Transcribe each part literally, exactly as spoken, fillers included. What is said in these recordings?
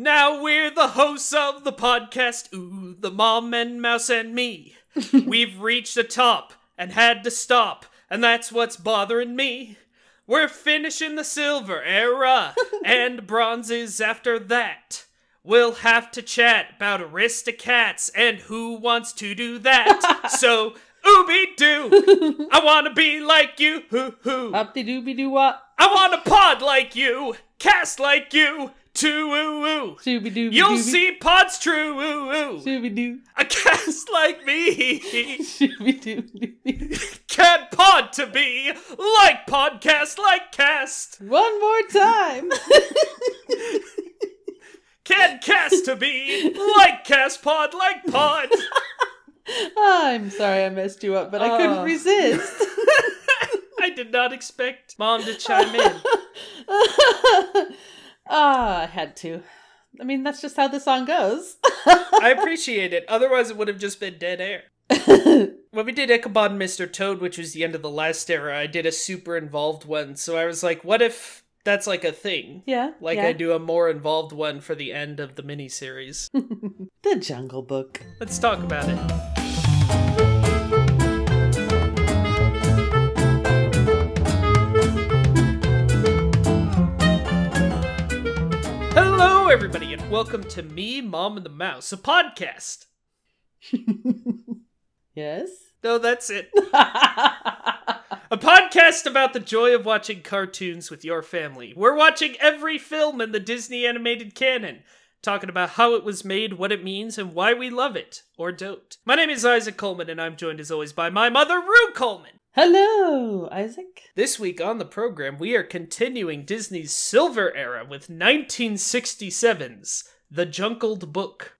Now we're the hosts of the podcast, ooh, the mom and mouse and me. We've reached the top and had to stop, and that's what's bothering me. We're finishing the silver era, and bronzes after that. We'll have to chat about Aristocats and who wants to do that. So, ooby-doo, I want to be like you, hoo-hoo. Up-de-dooby-doo-wop. I want to pod like you, cast like you. Too-oo-oo. Shooby-dooby-dooby. You'll see pods true-oo-oo. Shooby-doo. A cast like me. Shooby-doo-doo-doo. Can't pod to be like podcast like cast. One more time. Can't cast to be like cast pod like pod. Oh, I'm sorry I messed you up, but oh. I couldn't resist. I did not expect Mom to chime in. Ah, oh, I had to. I mean, that's just how the song goes. I appreciate it. Otherwise, it would have just been dead air. When we did Ichabod and Mister Toad, which was the end of the last era, I did a super involved one. So I was like, what if that's like a thing? Yeah. Like yeah. I do a more involved one for the end of the miniseries. The Jungle Book. Let's talk about it. Hello, everybody, and welcome to Me, Mom and the Mouse, a podcast. Yes? No, that's it. A podcast about the joy of watching cartoons with your family. We're watching every film in the Disney animated canon, talking about how it was made, what it means, and why we love it, or don't. My name is Isaac Coleman, and I'm joined, as always, by my mother, Rue Coleman. Hello, Isaac. This week on the program, we are continuing Disney's silver era with nineteen sixty-seven's The Jungle Book.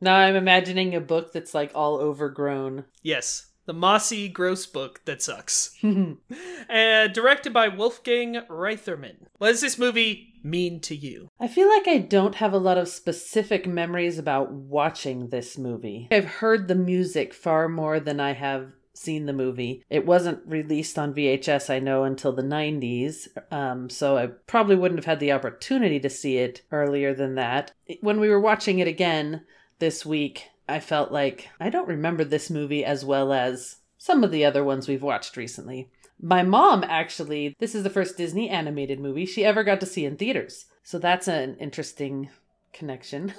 Now I'm imagining a book that's like all overgrown. Yes, the mossy, gross book that sucks. uh, directed by Wolfgang Reitherman. What does this movie mean to you? I feel like I don't have a lot of specific memories about watching this movie. I've heard the music far more than I have seen the movie. It wasn't released on V H S, I know, until the nineties, um, so I probably wouldn't have had the opportunity to see it earlier than that. When we were watching it again this week, I felt like I don't remember this movie as well as some of the other ones we've watched recently. My mom, actually, this is the first Disney animated movie she ever got to see in theaters, so that's an interesting connection.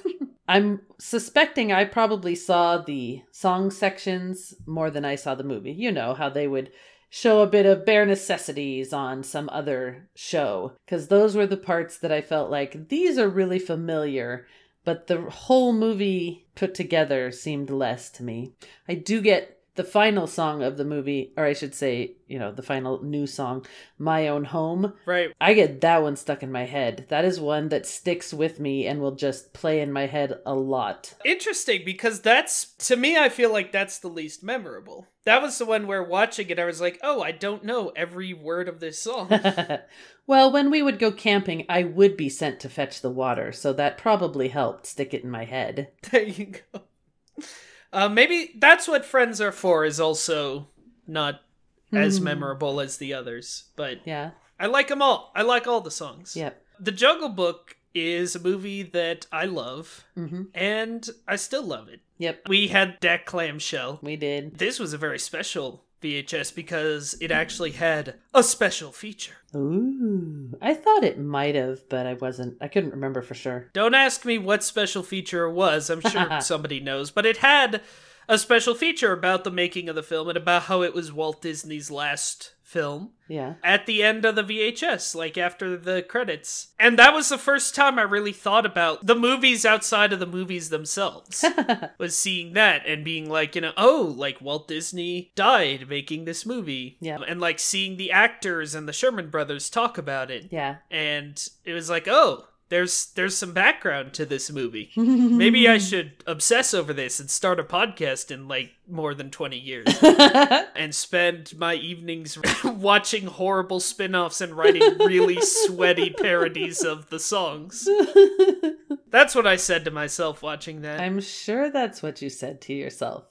I'm suspecting I probably saw the song sections more than I saw the movie. You know, how they would show a bit of Bare Necessities on some other show. Because those were the parts that I felt like, these are really familiar, but the whole movie put together seemed less to me. I do get the final song of the movie, or I should say, you know, the final new song, My Own Home. Right. I get that one stuck in my head. That is one that sticks with me and will just play in my head a lot. Interesting, because that's, to me, I feel like that's the least memorable. That was the one where watching it, I was like, oh, I don't know every word of this song. Well, when we would go camping, I would be sent to fetch the water, so that probably helped stick it in my head. There you go. Uh, maybe that's what Friends Are For is also not as mm. memorable as the others, but yeah, I like them all. I like all the songs. Yep. The Jungle Book is a movie that I love, mm-hmm. and I still love it. Yep. We had that clamshell. We did. This was a very special V H S because it actually had a special feature. Ooh, I thought it might have, but I wasn't. I couldn't remember for sure. Don't ask me what special feature it was. I'm sure somebody knows. But it had a special feature about the making of the film and about how it was Walt Disney's last film. Yeah. At the end of the V H S, like after the credits. And that was the first time I really thought about the movies outside of the movies themselves. Was seeing that and being like, you know, oh, like Walt Disney died making this movie. Yeah. And like seeing the actors and the Sherman Brothers talk about it. Yeah. And it was like, oh, There's there's some background to this movie. Maybe I should obsess over this and start a podcast in like more than twenty years and spend my evenings watching horrible spin-offs and writing really sweaty parodies of the songs. That's what I said to myself watching that. I'm sure that's what you said to yourself.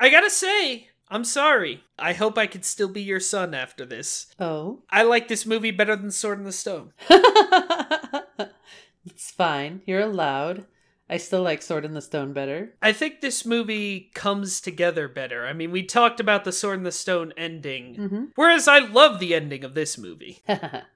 I gotta say, I'm sorry. I hope I can still be your son after this. Oh? I like this movie better than Sword in the Stone. It's fine. You're allowed. I still like Sword in the Stone better. I think this movie comes together better. I mean, we talked about the Sword in the Stone ending, mm-hmm. whereas I love the ending of this movie.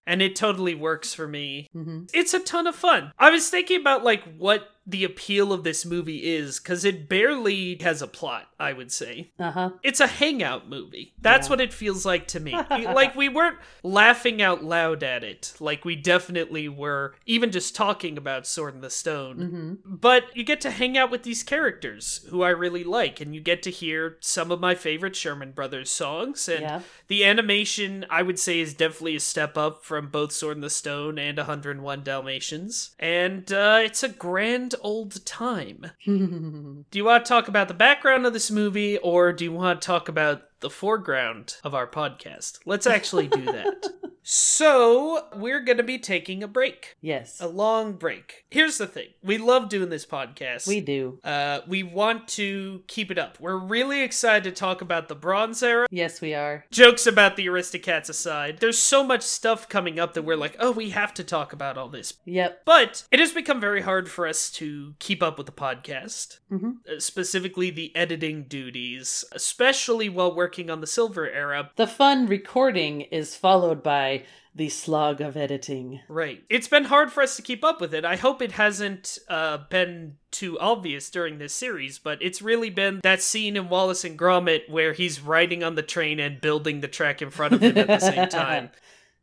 And it totally works for me. Mm-hmm. It's a ton of fun. I was thinking about, like, what the appeal of this movie is, because it barely has a plot, I would say. Uh-huh. It's a hangout movie. That's yeah. what it feels like to me. Like, we weren't laughing out loud at it. Like, we definitely were, even just talking about Sword in the Stone. Mm-hmm. But you get to hang out with these characters, who I really like, and you get to hear some of my favorite Sherman Brothers songs, and yeah. the animation, I would say, is definitely a step up from both Sword in the Stone and one oh one Dalmatians. And uh, it's a grand old time. Do you want to talk about the background of this movie, or do you want to talk about the foreground of our podcast? Let's actually do that. So, we're going to be taking a break. Yes. A long break. Here's the thing. We love doing this podcast. We do. Uh, we want to keep it up. We're really excited to talk about the Bronze Era. Yes, we are. Jokes about the Aristocats aside, there's so much stuff coming up that we're like, oh, we have to talk about all this. Yep. But it has become very hard for us to keep up with the podcast, mm-hmm. specifically the editing duties, especially while working on the Silver Era. The fun recording is followed by the slog of editing. Right. It's been hard for us to keep up with it. I hope it hasn't uh, been too obvious during this series, but it's really been that scene in Wallace and Gromit where he's riding on the train and building the track in front of him at the same time.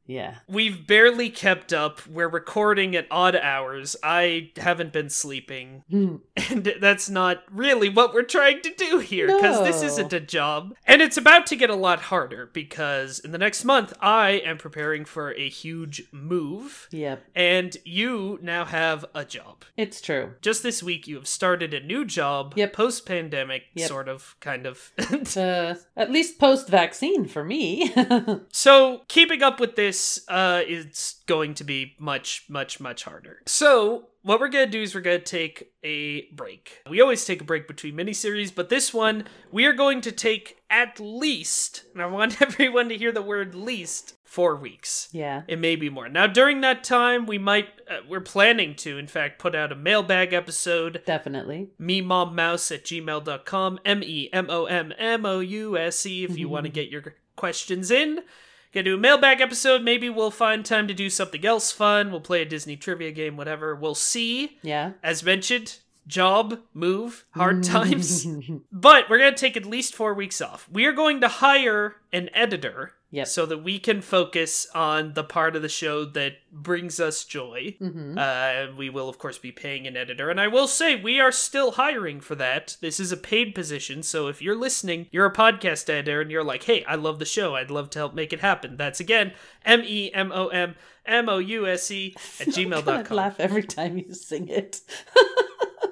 Yeah. We've barely kept up. We're recording at odd hours. I haven't been sleeping. Mm. And that's not really what we're trying to do here, because no. this isn't a job. And it's about to get a lot harder, because in the next month, I am preparing for a huge move. Yep. And you now have a job. It's true. Just this week, you have started a new job. Yep. Post-pandemic, yep. sort of, kind of. uh, at least post-vaccine for me. So, keeping up with this, Uh, it's going to be much, much, much harder. So what we're going to do is we're going to take a break. We always take a break between miniseries, but this one we are going to take at least, and I want everyone to hear the word least, four weeks. Yeah. It may be more. Now, during that time, we might, uh, we're planning to, in fact, put out a mailbag episode. Definitely. Me Mom Mouse at gmail dot com, M E M O M M O U S E, if you want to get your questions in. Gonna do a mailbag episode. Maybe we'll find time to do something else fun. We'll play a Disney trivia game, whatever. We'll see. Yeah. As mentioned, job, move, hard times. But we're gonna take at least four weeks off. We are going to hire an editor. Yep. So that we can focus on the part of the show that brings us joy. Mm-hmm. Uh, we will, of course, be paying an editor. And I will say, we are still hiring for that. This is a paid position. So if you're listening, you're a podcast editor, and you're like, hey, I love the show. I'd love to help make it happen. That's, again, M E M O M M O U S E at gmail dot com. I laugh every time you sing it.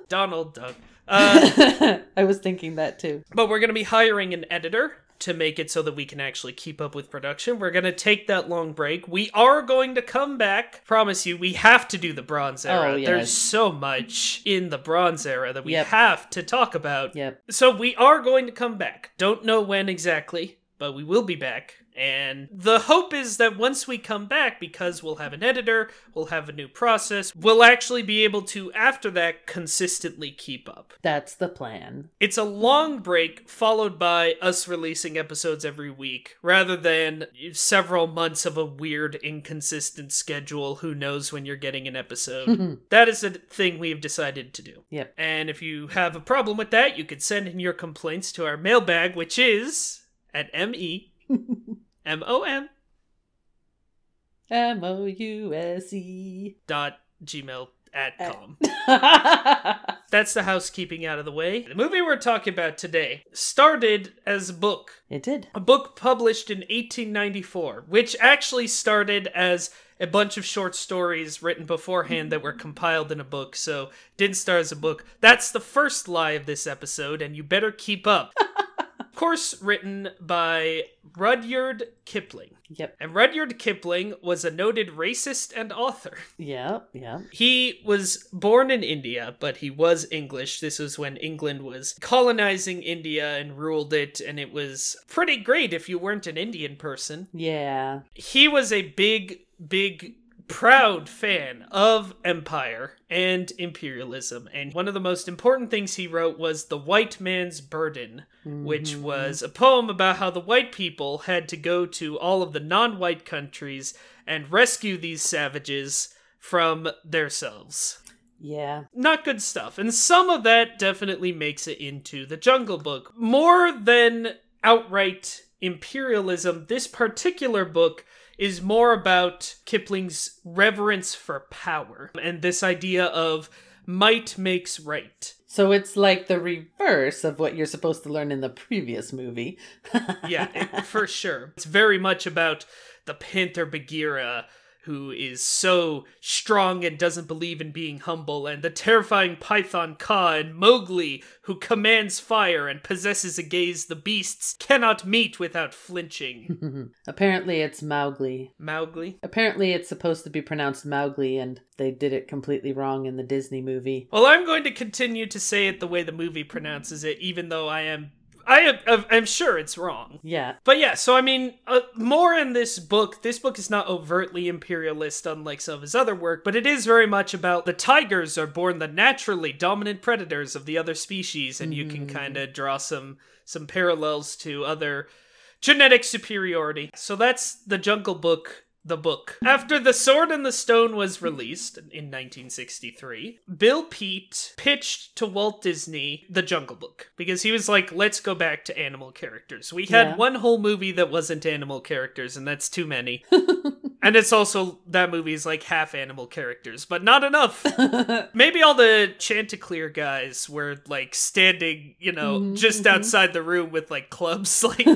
Donald Duck. Uh, I was thinking that, too. But we're going to be hiring an editor to make it so that we can actually keep up with production. We're going to take that long break. We are going to come back. Promise you, we have to do the Bronze Era. Oh, yes. There's so much in the Bronze Era that we yep. have to talk about. Yep. So we are going to come back. Don't know when exactly, but we will be back. And the hope is that once we come back, because we'll have an editor, we'll have a new process, we'll actually be able to, after that, consistently keep up. That's the plan. It's a long break followed by us releasing episodes every week, rather than several months of a weird, inconsistent schedule. Who knows when you're getting an episode? That is the thing we've decided to do. Yep. And if you have a problem with that, you could send in your complaints to our mailbag, which is at M E M O M M O U S E dot gmail at com. That's the housekeeping out of the way. The movie we're talking about today started as a book. It did. A book published in eighteen ninety-four, which actually started as a bunch of short stories written beforehand that were compiled in a book, so didn't start as a book. That's the first lie of this episode, and you better keep up. Of course, written by Rudyard Kipling. Yep. And Rudyard Kipling was a noted racist and author. Yeah, yeah. He was born in India, but he was English. This was when England was colonizing India and ruled it, and it was pretty great if you weren't an Indian person. Yeah. He was a big, big proud fan of empire and imperialism, and one of the most important things he wrote was The White Man's Burden, mm-hmm. which was a poem about how the white people had to go to all of the non-white countries and rescue these savages from themselves. Yeah. Not good stuff. And some of that definitely makes it into The Jungle Book. More than outright imperialism, this particular book is more about Kipling's reverence for power and this idea of might makes right. So it's like the reverse of what you're supposed to learn in the previous movie. Yeah, it, for sure. It's very much about the Panther Bagheera, who is so strong and doesn't believe in being humble, and the terrifying Python Ka and Mowgli, who commands fire and possesses a gaze the beasts cannot meet without flinching. Apparently it's Mowgli. Mowgli? Apparently it's supposed to be pronounced Mowgli, and they did it completely wrong in the Disney movie. Well, I'm going to continue to say it the way the movie pronounces it, even though I am... I, I'm sure it's wrong. Yeah. But yeah, so I mean, uh, more in this book, this book is not overtly imperialist, unlike some of his other work, but it is very much about the tigers are born the naturally dominant predators of the other species, and mm. you can kind of draw some some parallels to other genetic superiority. So that's The Jungle Book, the book. After The Sword in the Stone was released in nineteen sixty-three, Bill Peet pitched to Walt Disney The Jungle Book because he was like, let's go back to animal characters. We had yeah. one whole movie that wasn't animal characters, and that's too many. And it's also, that movie is like half animal characters, but not enough. Maybe all the Chanticleer guys were like standing, you know, mm-hmm. just outside the room with like clubs, like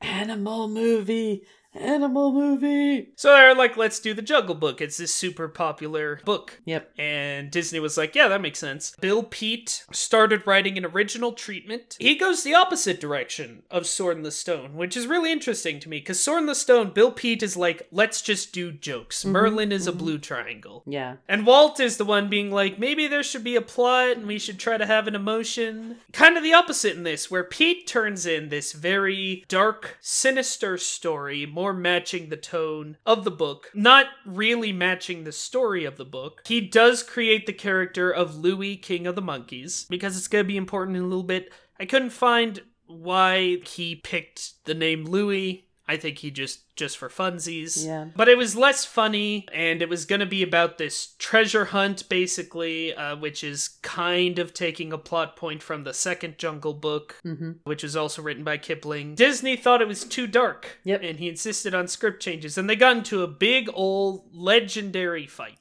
animal movie. Animal movie. So they're like, let's do The Jungle Book. It's this super popular book. Yep. And Disney was like, yeah, that makes sense. Bill Peet started writing an original treatment. He goes the opposite direction of Sword in the Stone, which is really interesting to me, because Sword in the Stone, Bill Peet is like, let's just do jokes. Mm-hmm. Merlin is mm-hmm. a blue triangle. Yeah. And Walt is the one being like, maybe there should be a plot and we should try to have an emotion. Kind of the opposite in this, where Peet turns in this very dark, sinister story, more matching the tone of the book, not really matching the story of the book. He does create the character of Louis, King of the Monkeys, because it's going to be important in a little bit. I couldn't find why he picked the name Louis. I think he just, just for funsies. Yeah. But it was less funny, and it was going to be about this treasure hunt, basically, uh, which is kind of taking a plot point from the second Jungle Book, mm-hmm. which was also written by Kipling. Disney thought it was too dark, yep. and he insisted on script changes, and they got into a big, old, legendary fight.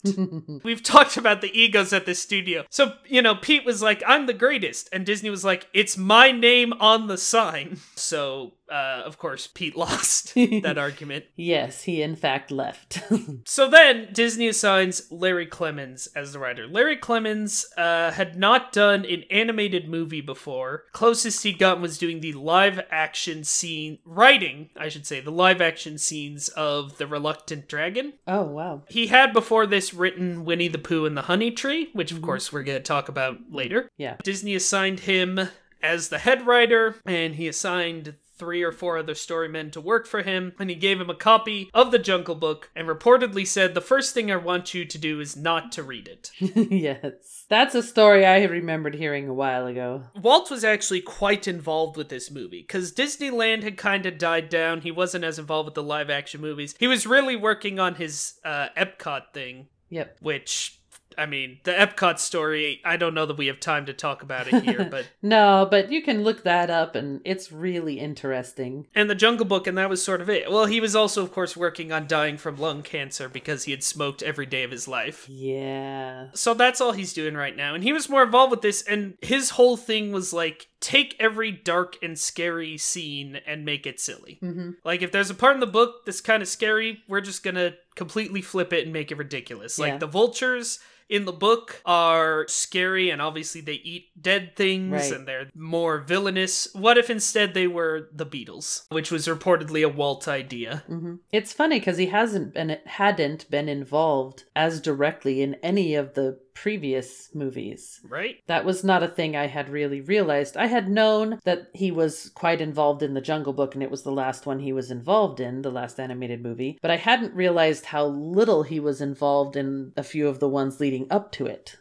We've talked about the egos at this studio. So, you know, Pete was like, I'm the greatest, and Disney was like, it's my name on the sign. So... Uh, of course, Pete lost that argument. Yes, he in fact left. So then Disney assigns Larry Clemens as the writer. Larry Clemens uh, had not done an animated movie before. Closest he'd gotten was doing the live action scene, writing, I should say, the live action scenes of The Reluctant Dragon. Oh, wow. He had before this written Winnie the Pooh and the Honey Tree, which of mm-hmm. course we're going to talk about later. Yeah. Disney assigned him as the head writer, and he assigned three or four other storymen to work for him, and he gave him a copy of The Jungle Book and reportedly said, the first thing I want you to do is not to read it. Yes. That's a story I remembered hearing a while ago. Walt was actually quite involved with this movie, because Disneyland had kind of died down. He wasn't as involved with the live action movies. He was really working on his uh, Epcot thing. Yep. Which... I mean, the Epcot story, I don't know that we have time to talk about it here, but... No, but you can look that up, and it's really interesting. And The Jungle Book, and that was sort of it. Well, he was also, of course, working on dying from lung cancer because he had smoked every day of his life. Yeah. So that's all he's doing right now. And he was more involved with this, and his whole thing was like, take every dark and scary scene and make it silly. Mm-hmm. Like, if there's a part in the book that's kind of scary, we're just gonna completely flip it and make it ridiculous. Yeah. Like, the vultures... in the book are scary, and obviously they eat dead things, right, and they're more villainous. What if instead they were the Beatles, which was reportedly a Walt idea? Mm-hmm. It's funny because he hasn't been, hadn't been involved as directly in any of the previous movies. Right. That was not a thing I had really realized. I had known that he was quite involved in The Jungle Book, and it was the last one he was involved in, the last animated movie, but I hadn't realized how little he was involved in a few of the ones leading up to it.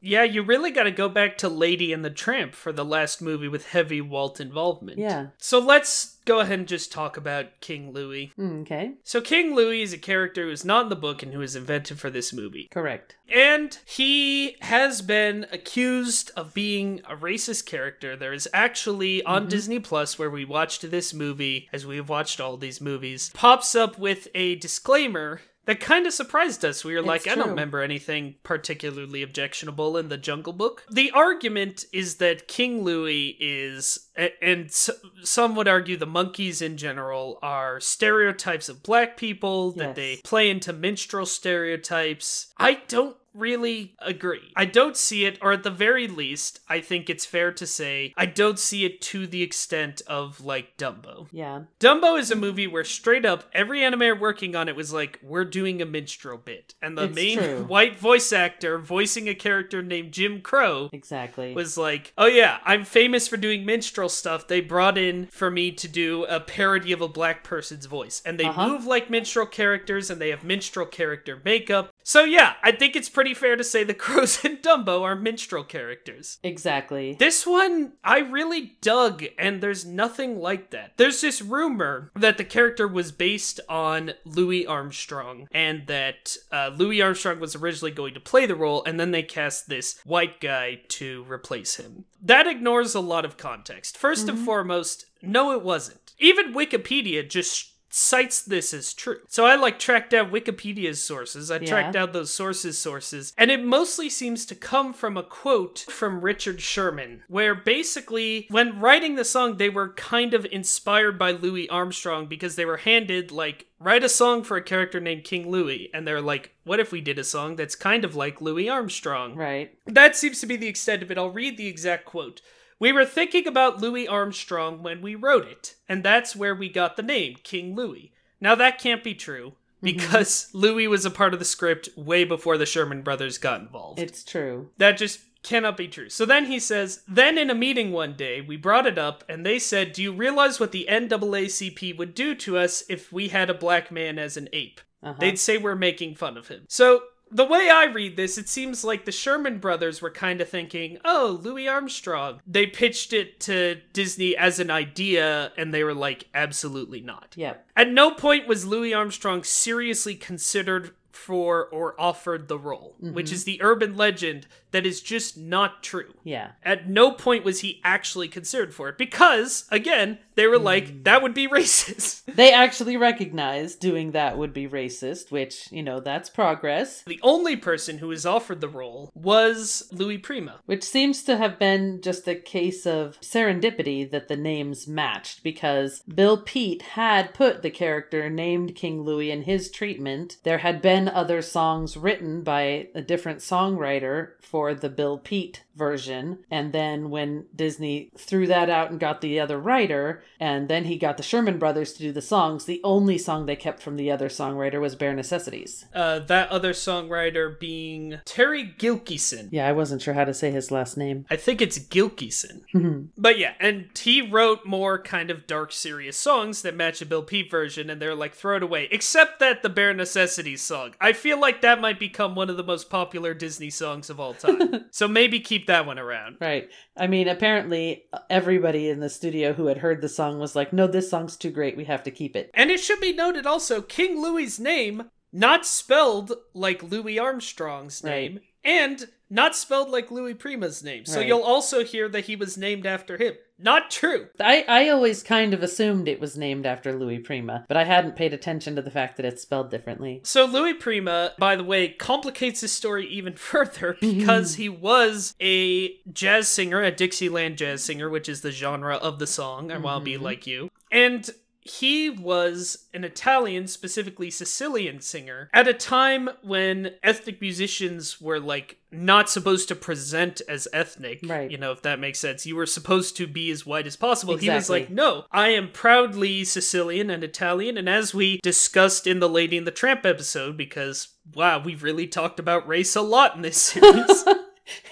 Yeah, you really got to go back to Lady and the Tramp for the last movie with heavy Walt involvement. Yeah. So let's go ahead and just talk about King Louis. Okay. So King Louis is a character who is not in the book and who is invented for this movie. Correct. And he has been accused of being a racist character. There is actually on mm-hmm. Disney Plus, where we watched this movie, as we've watched all these movies, pops up with a disclaimer that kind of surprised us. We were it's like, true. I don't remember anything particularly objectionable in The Jungle Book. The argument is that King Louis is, and some would argue the monkeys in general, are stereotypes of black people, yes, that they play into minstrel stereotypes. I don't really agree. I don't see it, or at the very least, I think it's fair to say, I don't see it to the extent of, like, Dumbo. Yeah. Dumbo is a movie where straight up, every animator working on it was like, we're doing a minstrel bit. And the it's main true. white voice actor voicing a character named Jim Crow exactly. was like, oh yeah, I'm famous for doing minstrel stuff. They brought in for me to do a parody of a black person's voice. And they uh-huh. move like minstrel characters, and they have minstrel character makeup. So yeah, I think it's pretty pretty fair to say the crows and Dumbo are minstrel characters. Exactly. This one, I really dug, and there's nothing like that. There's this rumor that the character was based on Louis Armstrong, and that uh, Louis Armstrong was originally going to play the role, and then they cast this white guy to replace him. That ignores a lot of context. First mm-hmm. and foremost, no, it wasn't. Even Wikipedia just cites this as true. So I like tracked out Wikipedia's sources. I yeah. tracked out those sources' sources. And it mostly seems to come from a quote from Richard Sherman, where basically when writing the song, they were kind of inspired by Louis Armstrong because they were handed like, write a song for a character named King Louis. And they're like, what if we did a song that's kind of like Louis Armstrong? Right. That seems to be the extent of it. I'll read the exact quote. We were thinking about Louis Armstrong when we wrote it, and that's where we got the name, King Louis. Now that can't be true, because mm-hmm. Louis was a part of the script way before the Sherman Brothers got involved. It's true. That just cannot be true. So then he says, then in a meeting one day, we brought it up, and they said, do you realize what the N double A C P would do to us if we had a black man as an ape? Uh-huh. They'd say we're making fun of him. So the way I read this, it seems like the Sherman Brothers were kind of thinking, oh, Louis Armstrong. They pitched it to Disney as an idea, and they were like, absolutely not. Yep. At no point was Louis Armstrong seriously considered for or offered the role, mm-hmm. which is the urban legend that is just not true. Yeah. At no point was he actually considered for it because, again, they were mm. like, that would be racist. They actually recognized doing that would be racist, which, you know, that's progress. The only person who was offered the role was Louis Prima. Which seems to have been just a case of serendipity that the names matched, because Bill Peet had put the character named King Louis in his treatment. There had been other songs written by a different songwriter for the Bill Peet version, and then when Disney threw that out and got the other writer, and then he got the Sherman Brothers to do the songs, the only song they kept from the other songwriter was Bare Necessities. Uh, that other songwriter being Terry Gilkison. Yeah, I wasn't sure how to say his last name. I think it's Gilkison. But yeah, and he wrote more kind of dark, serious songs that match the Bill Peet version, and they're like, throw it away, except that the Bare Necessities song. I feel like that might become one of the most popular Disney songs of all time. So maybe keep that one around. Right. I mean, apparently everybody in the studio who had heard the song was like, no, this song's too great. We have to keep it. And it should be noted also, King Louis's name, not spelled like Louis Armstrong's name, right, and not spelled like Louis Prima's name. So right, you'll also hear that he was named after him. Not true. I, I always kind of assumed it was named after Louis Prima, but I hadn't paid attention to the fact that it's spelled differently. So Louis Prima, by the way, complicates his story even further because he was a jazz singer, a Dixieland jazz singer, which is the genre of the song, I mm-hmm. I'll Be Like You. And He was an Italian, specifically Sicilian singer, at a time when ethnic musicians were, like, not supposed to present as ethnic, right. You know, if that makes sense. You were supposed to be as white as possible. Exactly. He was like, no, I am proudly Sicilian and Italian, and as we discussed in the Lady and the Tramp episode, because, wow, we've really talked about race a lot in this series.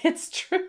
It's true.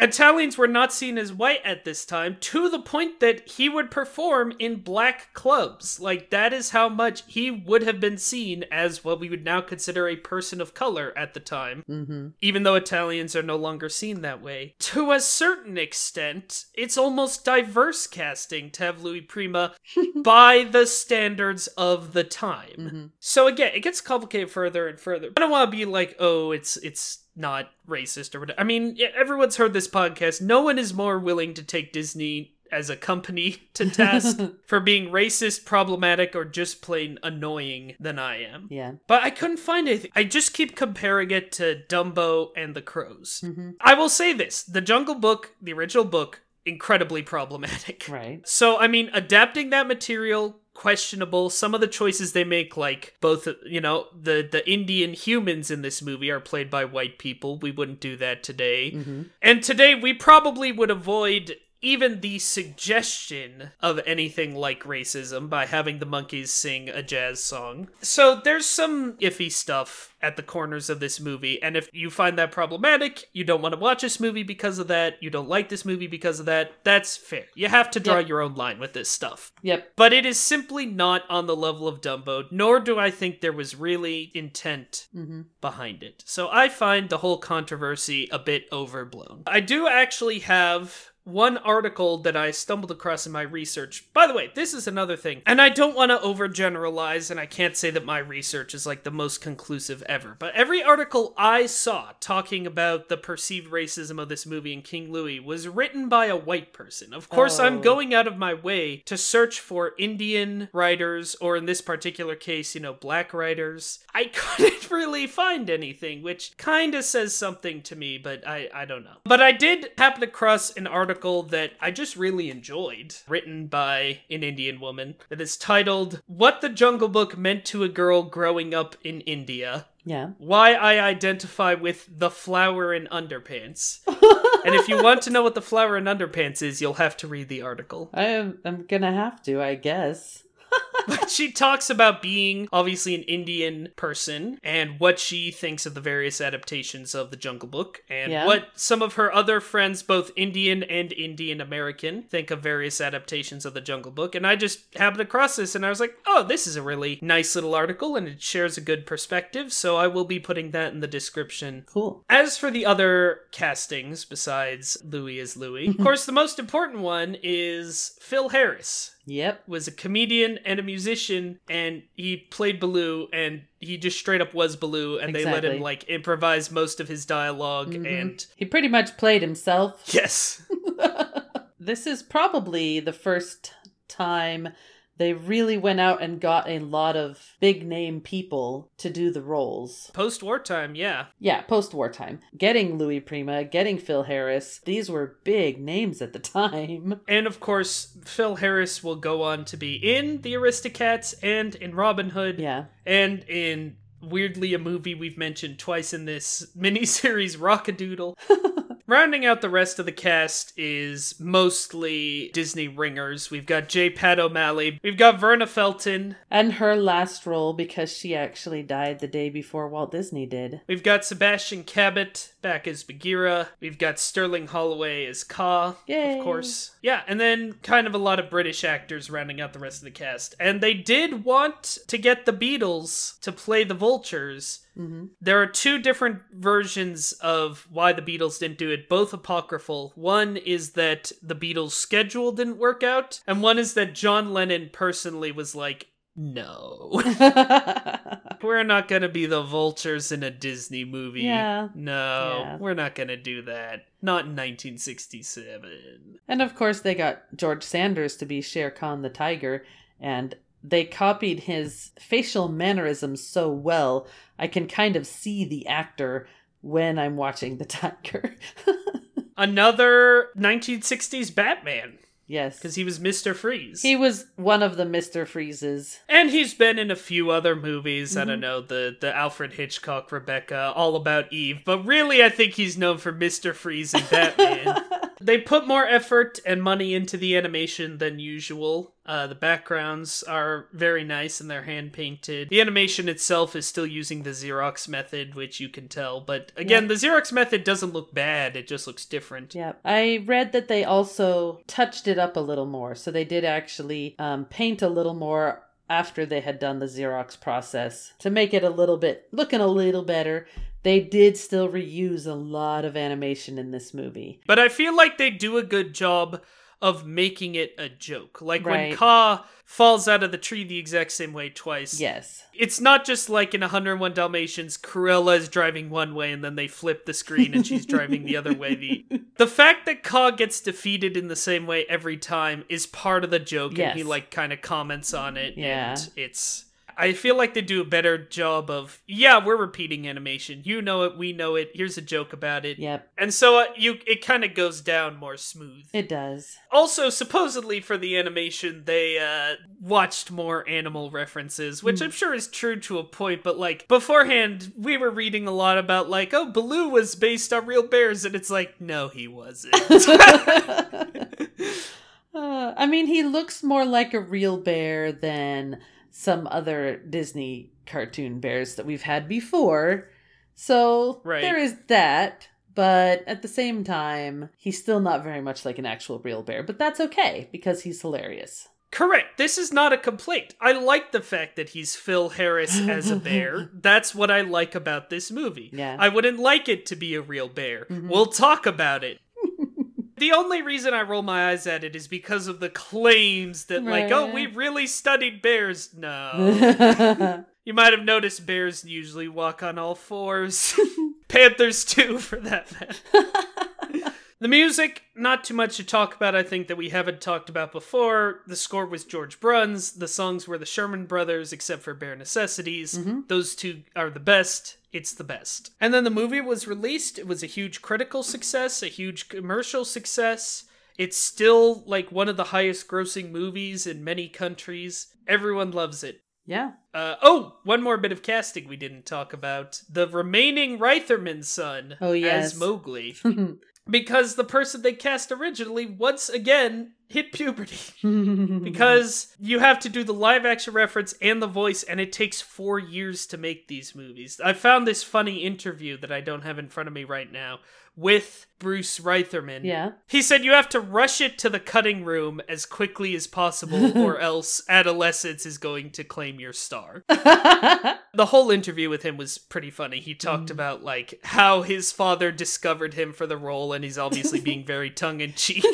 Italians were not seen as white at this time, to the point that he would perform in black clubs. Like, that is how much he would have been seen as what we would now consider a person of color at the time, mm-hmm. even though Italians are no longer seen that way. To a certain extent, it's almost diverse casting to have Louis Prima by the standards of the time. Mm-hmm. So again, it gets complicated further and further. I don't want to be like, oh, it's it's... not racist or whatever. I mean, everyone's heard this podcast. No one is more willing to take Disney as a company to task for being racist, problematic, or just plain annoying than I am. Yeah. But I couldn't find anything. I just keep comparing it to Dumbo and the Crows. Mm-hmm. I will say this. The Jungle Book, the original book, incredibly problematic. Right. So, I mean, adapting that material... questionable. Some of the choices they make, like both, you know, the the Indian humans in this movie are played by white people. We wouldn't do that today. Mm-hmm. And today we probably would avoid even the suggestion of anything like racism by having the monkeys sing a jazz song. So there's some iffy stuff at the corners of this movie, and if you find that problematic, you don't want to watch this movie because of that, you don't like this movie because of that, that's fair. You have to draw yep. your own line with this stuff. Yep. But it is simply not on the level of Dumbo, nor do I think there was really intent mm-hmm. behind it. So I find the whole controversy a bit overblown. I do actually have... one article that I stumbled across in my research. By the way, this is another thing, and I don't want to overgeneralize, and I can't say that my research is like the most conclusive ever, but every article I saw talking about the perceived racism of this movie and King Louis was written by a white person. Of course, oh. I'm going out of my way to search for Indian writers, or in this particular case, you know, black writers. I couldn't really find anything, which kind of says something to me, but I, I don't know. But I did happen across an article that I just really enjoyed, written by an Indian woman, that is titled, What the Jungle Book Meant to a Girl Growing Up in India. Yeah. Why I Identify with the Flower in Underpants. And if you want to know what the flower in underpants is, you'll have to read the article. I am, I'm gonna have to, I guess. But she talks about being obviously an Indian person and what she thinks of the various adaptations of The Jungle Book and yeah. what some of her other friends, both Indian and Indian American, think of various adaptations of The Jungle Book. And I just happened across this and I was like, oh, this is a really nice little article and it shares a good perspective. So I will be putting that in the description. Cool. As for the other castings besides Louis as Louis, of course, the most important one is Phil Harris. Yep. Was a comedian and a musician, and he played Baloo, and he just straight up was Baloo, and exactly. they let him, like, improvise most of his dialogue, mm-hmm. and... he pretty much played himself. Yes. This is probably the first time they really went out and got a lot of big-name people to do the roles. Post-war time, yeah. Yeah, post-war time. Getting Louis Prima, getting Phil Harris. These were big names at the time. And, of course, Phil Harris will go on to be in The Aristocats and in Robin Hood. Yeah. And in, weirdly, a movie we've mentioned twice in this miniseries, Rockadoodle. Rounding out the rest of the cast is mostly Disney ringers. We've got J. Pat O'Malley. We've got Verna Felton. And her last role, because she actually died the day before Walt Disney did. We've got Sebastian Cabot back as Bagheera. We've got Sterling Holloway as Kaa, Yay. Of course. Yeah, and then kind of a lot of British actors rounding out the rest of the cast. And they did want to get the Beatles to play the vultures. Mm-hmm. There are two different versions of why the Beatles didn't do it, both apocryphal. One is that the Beatles' schedule didn't work out, and one is that John Lennon personally was like, no. We're not going to be the vultures in a Disney movie. Yeah. No, yeah. We're not going to do that. Not in nineteen sixty-seven. And of course they got George Sanders to be Shere Khan the tiger, and they copied his facial mannerisms so well, I can kind of see the actor when I'm watching the tiger. Another nineteen sixties Batman. Yes. Because he was Mister Freeze. He was one of the Mister Freezes. And he's been in a few other movies. Mm-hmm. I don't know, the, the Alfred Hitchcock, Rebecca, All About Eve. But really, I think he's known for Mister Freeze and Batman. They put more effort and money into the animation than usual. Uh, the backgrounds are very nice and they're hand-painted. The animation itself is still using the Xerox method, which you can tell. But again, yeah. the Xerox method doesn't look bad. It just looks different. Yeah. I read that they also touched it up a little more. So they did actually um, paint a little more after they had done the Xerox process to make it a little bit, looking a little better. They did still reuse a lot of animation in this movie. But I feel like they do a good job of making it a joke. Like right. when Ka falls out of the tree the exact same way twice. Yes. It's not just like in one oh one Dalmatians, Cruella's driving one way and then they flip the screen and she's driving the other way. The, the fact that Ka gets defeated in the same way every time is part of the joke. Yes. And he like kind of comments on it. Yeah. And it's... I feel like they do a better job of, yeah, we're repeating animation. You know it, we know it, here's a joke about it. Yep. And so uh, you, it kind of goes down more smooth. It does. Also, supposedly for the animation, they uh, watched more animal references, which mm. I'm sure is true to a point, but like, beforehand, we were reading a lot about like, oh, Baloo was based on real bears, and it's like, no, he wasn't. uh, I mean, he looks more like a real bear than... some other Disney cartoon bears that we've had before. So right. there is that. But at the same time, he's still not very much like an actual real bear. But that's okay, because he's hilarious. Correct. This is not a complaint. I like the fact that he's Phil Harris as a bear. That's what I like about this movie. Yeah. I wouldn't like it to be a real bear. Mm-hmm. We'll talk about it. The only reason I roll my eyes at it is because of the claims that, right. like, oh, we really studied bears. No. You might have noticed bears usually walk on all fours. Panthers, too, for that matter. The music, not too much to talk about, I think, that we haven't talked about before. The score was George Bruns. The songs were the Sherman Brothers, except for Bare Necessities. Mm-hmm. Those two are the best. It's the best. And then the movie was released. It was a huge critical success, a huge commercial success. It's still like one of the highest grossing movies in many countries. Everyone loves it. Yeah. Uh, oh, one more bit of casting we didn't talk about. The remaining Reitherman son oh, yes. as Mowgli. Because the person they cast originally, once again, hit puberty. Because you have to do the live action reference and the voice, and it takes four years to make these movies. I found this funny interview that I don't have in front of me right now with Bruce Reitherman. Yeah. He said you have to rush it to the cutting room as quickly as possible, or else adolescence is going to claim your star. The whole interview with him was pretty funny. He talked mm. about like how his father discovered him for the role, and he's obviously being very tongue-in-cheek.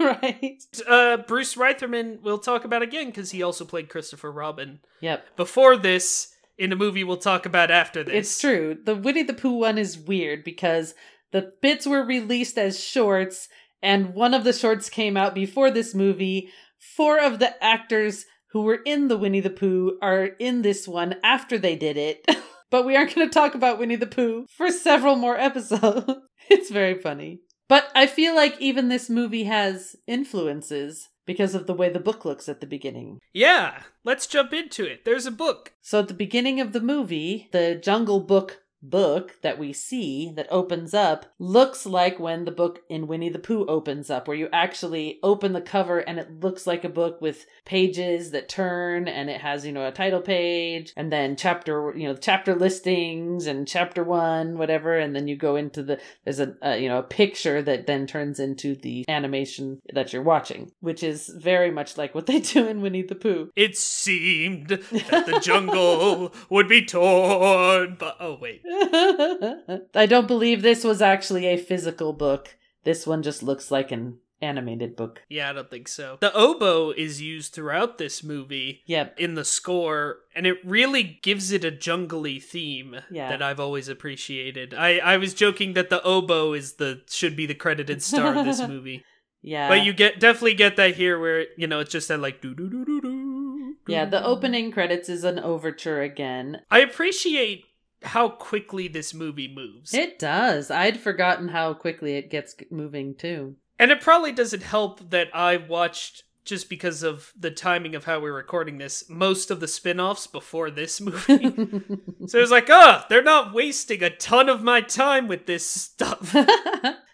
Right. Uh, Bruce Reitherman we'll talk about again because he also played Christopher Robin. Yep. Before this, in a movie we'll talk about after this. It's true. The Winnie the Pooh one is weird because the bits were released as shorts and one of the shorts came out before this movie. Four of the actors who were in the Winnie the Pooh are in this one after they did it. But we aren't going to talk about Winnie the Pooh for several more episodes. It's very funny. But I feel like even this movie has influences because of the way the book looks at the beginning. Yeah, let's jump into it. There's a book. So at the beginning of the movie, the Jungle Book book that we see that opens up looks like when the book in Winnie the Pooh opens up, where you actually open the cover and it looks like a book with pages that turn and it has, you know, a title page and then chapter, you know, chapter listings and chapter one, whatever. And then you go into the, there's a, uh, you know, a picture that then turns into the animation that you're watching, which is very much like what they do in Winnie the Pooh. It seemed that the jungle would be torn, but oh wait. I don't believe this was actually a physical book. This one just looks like an animated book. Yeah, I don't think so. The oboe is used throughout this movie yep. in the score, and it really gives it a jungly theme yeah. that I've always appreciated. I, I was joking that the oboe is the should be the credited star of this movie. Yeah. But you get definitely get that here where, you know, it's just that like doo-doo-doo-doo-doo. Yeah, the opening credits is an overture again. I appreciate how quickly this movie moves. It does. I'd forgotten how quickly it gets moving too. And it probably doesn't help that I watched, just because of the timing of how we're recording this, most of the spin-offs before this movie. So it was like, oh, they're not wasting a ton of my time with this stuff.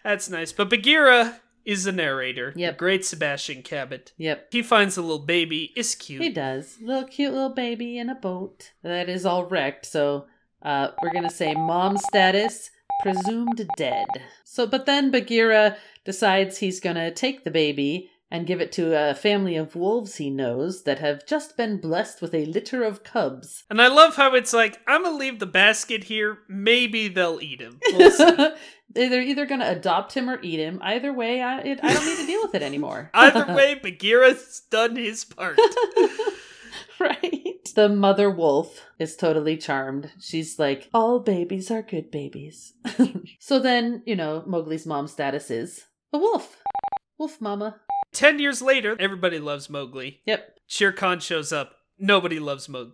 That's nice. But Bagheera is the narrator. Yep. The great Sebastian Cabot. Yep. He finds a little baby. It's cute. He does. Little cute little baby in a boat that is all wrecked. So uh, we're going to say mom status, presumed dead. So, but then Bagheera decides he's going to take the baby and give it to a family of wolves he knows that have just been blessed with a litter of cubs. And I love how it's like, I'm going to leave the basket here. Maybe they'll eat him. We'll see. They're either going to adopt him or eat him. Either way, I, it, I don't need to deal with it anymore. Either way, Bagheera's done his part. Right. The mother wolf is totally charmed. She's like, all babies are good babies. So then, you know, Mowgli's mom status is a wolf. Wolf mama. Ten years later, everybody loves Mowgli. Yep. Shere Khan shows up. Nobody loves Mowgli.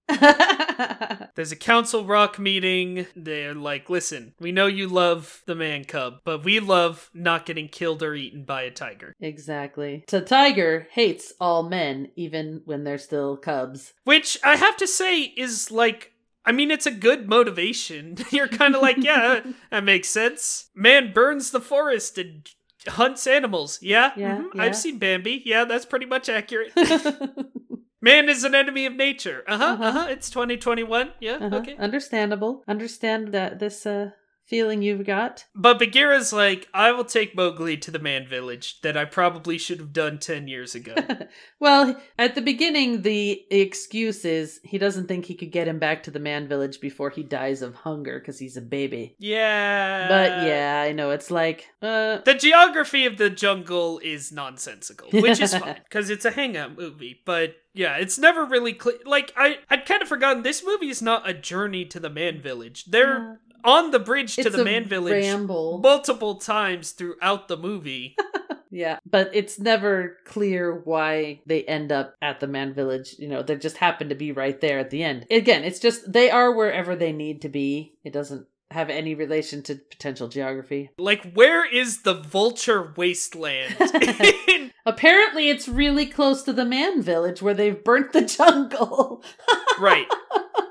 There's a Council Rock meeting. They're like, listen, we know you love the man cub, but we love not getting killed or eaten by a tiger. Exactly. The tiger hates all men, even when they're still cubs. Which I have to say is like, I mean, it's a good motivation. You're kind of like, yeah, that makes sense. Man burns the forest and hunts animals. Yeah, yeah, mm-hmm. yeah. I've seen Bambi. Yeah, that's pretty much accurate. Man is an enemy of nature. Uh-huh, uh-huh. uh-huh. It's twenty twenty-one. Yeah, uh-huh. Okay. Understandable. Understand that this uh, feeling you've got. But Bagheera's like, I will take Mowgli to the man village that I probably should have done ten years ago. Well, at the beginning, the excuse is he doesn't think he could get him back to the man village before he dies of hunger because he's a baby. Yeah. But yeah, I know. It's like... Uh... The geography of the jungle is nonsensical, which is fine because it's a hangout movie, but... Yeah, it's never really clear. Like, I, I'd kind of forgotten this movie is not a journey to the man village. They're yeah. on the bridge to it's the man village ramble. Multiple times throughout the movie. Yeah, but it's never clear why they end up at the man village. You know, they just happen to be right there at the end. Again, it's just they are wherever they need to be. It doesn't have any relation to potential geography. Like, where is the vulture wasteland? Apparently, it's really close to the man village where they've burnt the jungle. Right.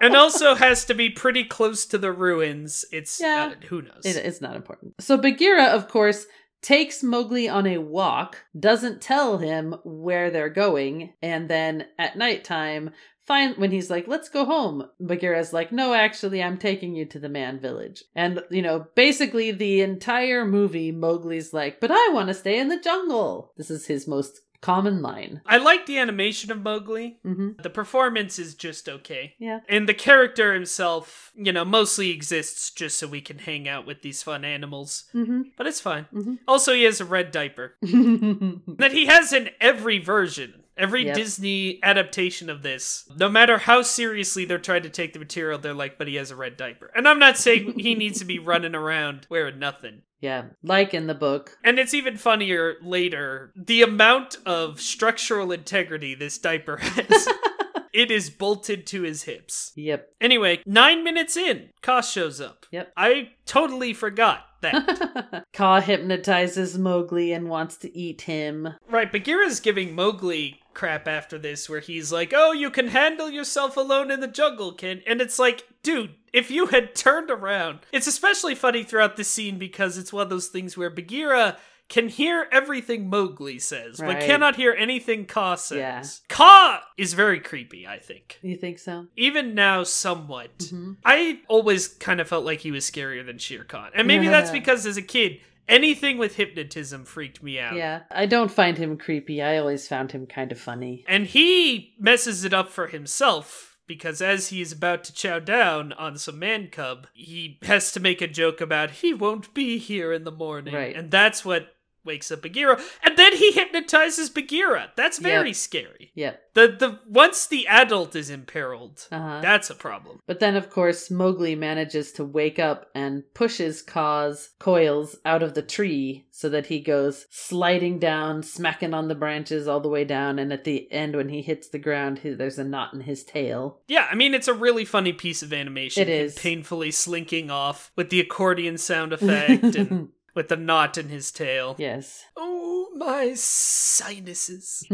And also has to be pretty close to the ruins. It's, yeah. uh, who knows? It, it's not important. So Bagheera, of course, takes Mowgli on a walk, doesn't tell him where they're going, and then at nighttime, fine, when he's like, let's go home, Bagheera's like, no, actually, I'm taking you to the man village. And, you know, basically the entire movie, Mowgli's like, but I want to stay in the jungle. This is his most common line. I like the animation of Mowgli. Mm-hmm. The performance is just okay. Yeah. And the character himself, you know, mostly exists just so we can hang out with these fun animals. Mm-hmm. But it's fine. Mm-hmm. Also, he has a red diaper that he has in every version. Every yep. Disney adaptation of this, no matter how seriously they're trying to take the material, they're like, but he has a red diaper. And I'm not saying he needs to be running around wearing nothing. Yeah, like in the book. And it's even funnier later, the amount of structural integrity this diaper has. It is bolted to his hips. Yep. Anyway, nine minutes in, Ka shows up. Yep. I totally forgot that. Ka hypnotizes Mowgli and wants to eat him. Right, Bagheera's giving Mowgli crap after this where he's like, oh, you can handle yourself alone in the jungle, kid. And it's like, dude, if you had turned around. It's especially funny throughout this scene because it's one of those things where Bagheera can hear everything Mowgli says, right, but cannot hear anything Ka says. Yeah. Ka is very creepy, I think. You think so? Even now, somewhat. Mm-hmm. I always kind of felt like he was scarier than Shere Khan. And maybe yeah. that's because as a kid, anything with hypnotism freaked me out. Yeah, I don't find him creepy. I always found him kind of funny. And he messes it up for himself. Because as he's about to chow down on some man cub, he has to make a joke about, he won't be here in the morning. Right. And that's what wakes up Bagheera. And then he hypnotizes Bagheera. That's very yep. scary. Yeah. The the once the adult is imperiled, uh-huh. that's a problem. But then, of course, Mowgli manages to wake up and pushes Ka's coils out of the tree so that he goes sliding down, smacking on the branches all the way down. And at the end, when he hits the ground, he, there's a knot in his tail. Yeah, I mean, it's a really funny piece of animation. It is. Painfully slinking off with the accordion sound effect and... with the knot in his tail. Yes. Oh, my sinuses.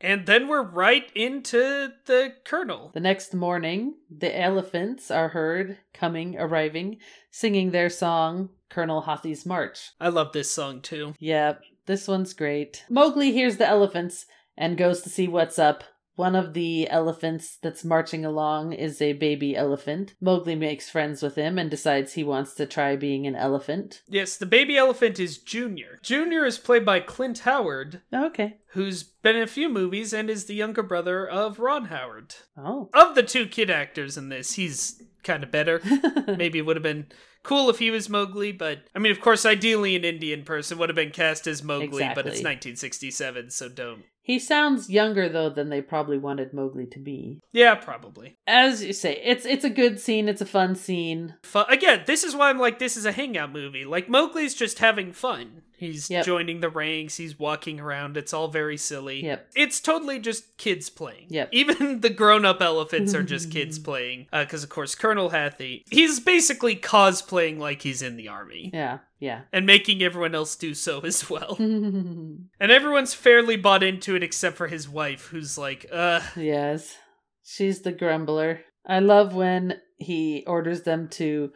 And then we're right into the colonel. The next morning, the elephants are heard coming, arriving, singing their song, Colonel Hathie's March. I love this song too. Yep, yeah, this one's great. Mowgli hears the elephants and goes to see what's up. One of the elephants that's marching along is a baby elephant. Mowgli makes friends with him and decides he wants to try being an elephant. Yes, the baby elephant is Junior. Junior is played by Clint Howard. Oh, okay. Who's been in a few movies and is the younger brother of Ron Howard. Oh. Of the two kid actors in this, he's kind of better. Maybe it would have been cool if he was Mowgli, but I mean, of course, ideally an Indian person would have been cast as Mowgli, exactly. But it's nineteen sixty-seven, so don't. He sounds younger, though, than they probably wanted Mowgli to be. Yeah, probably. As you say, it's it's a good scene. It's a fun scene. Fun. Again, this is why I'm like, this is a hangout movie. Like, Mowgli's just having fun. He's yep. joining the ranks. He's walking around. It's all very silly. Yep. It's totally just kids playing. Yep. Even the grown-up elephants are just kids playing. Because, uh, of course, Colonel Hathi, he's basically cosplaying like he's in the army. Yeah. Yeah. And making everyone else do so as well. And everyone's fairly bought into it except for his wife, who's like, uh. Yes. She's the grumbler. I love when he orders them to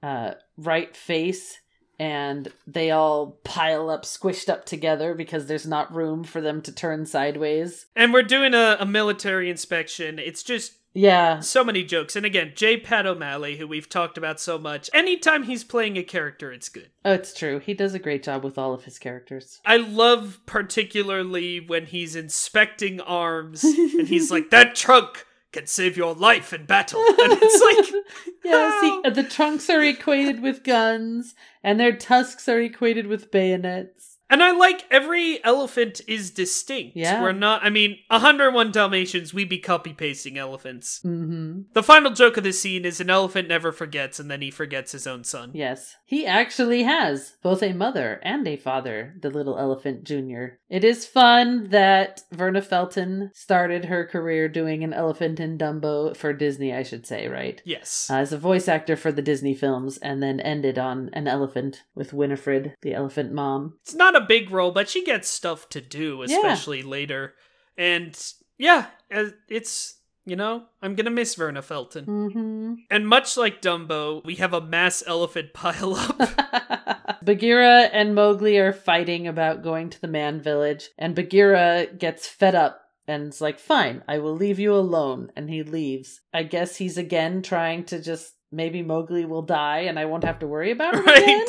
uh, right face and they all pile up, squished up together because there's not room for them to turn sideways. And we're doing a, a military inspection. It's just... Yeah. So many jokes. And again, J. Pat O'Malley, who we've talked about so much, anytime he's playing a character, it's good. Oh, it's true. He does a great job with all of his characters. I love particularly when he's inspecting arms and he's like, that trunk can save your life in battle. And it's like, yeah, see, the trunks are equated with guns and their tusks are equated with bayonets. And I like every elephant is distinct. Yeah. We're not, I mean, one oh one Dalmatians, we be copy-pasting elephants. Mm-hmm. The final joke of this scene is an elephant never forgets, and then he forgets his own son. Yes. He actually has both a mother and a father, the little elephant Junior. It is fun that Verna Felton started her career doing an elephant in Dumbo for Disney, I should say, right? Yes. Uh, as a voice actor for the Disney films, and then ended on an elephant with Winifred, the elephant mom. It's not a big role, but she gets stuff to do, especially yeah. later. And yeah, it's, you know, I'm gonna miss Verna Felton. Mm-hmm. And much like Dumbo, we have a mass elephant pile up. Bagheera and Mowgli are fighting about going to the man village, and Bagheera gets fed up and is like, fine, I will leave you alone. And he leaves. I guess he's again trying to just, maybe Mowgli will die and I won't have to worry about him right. again.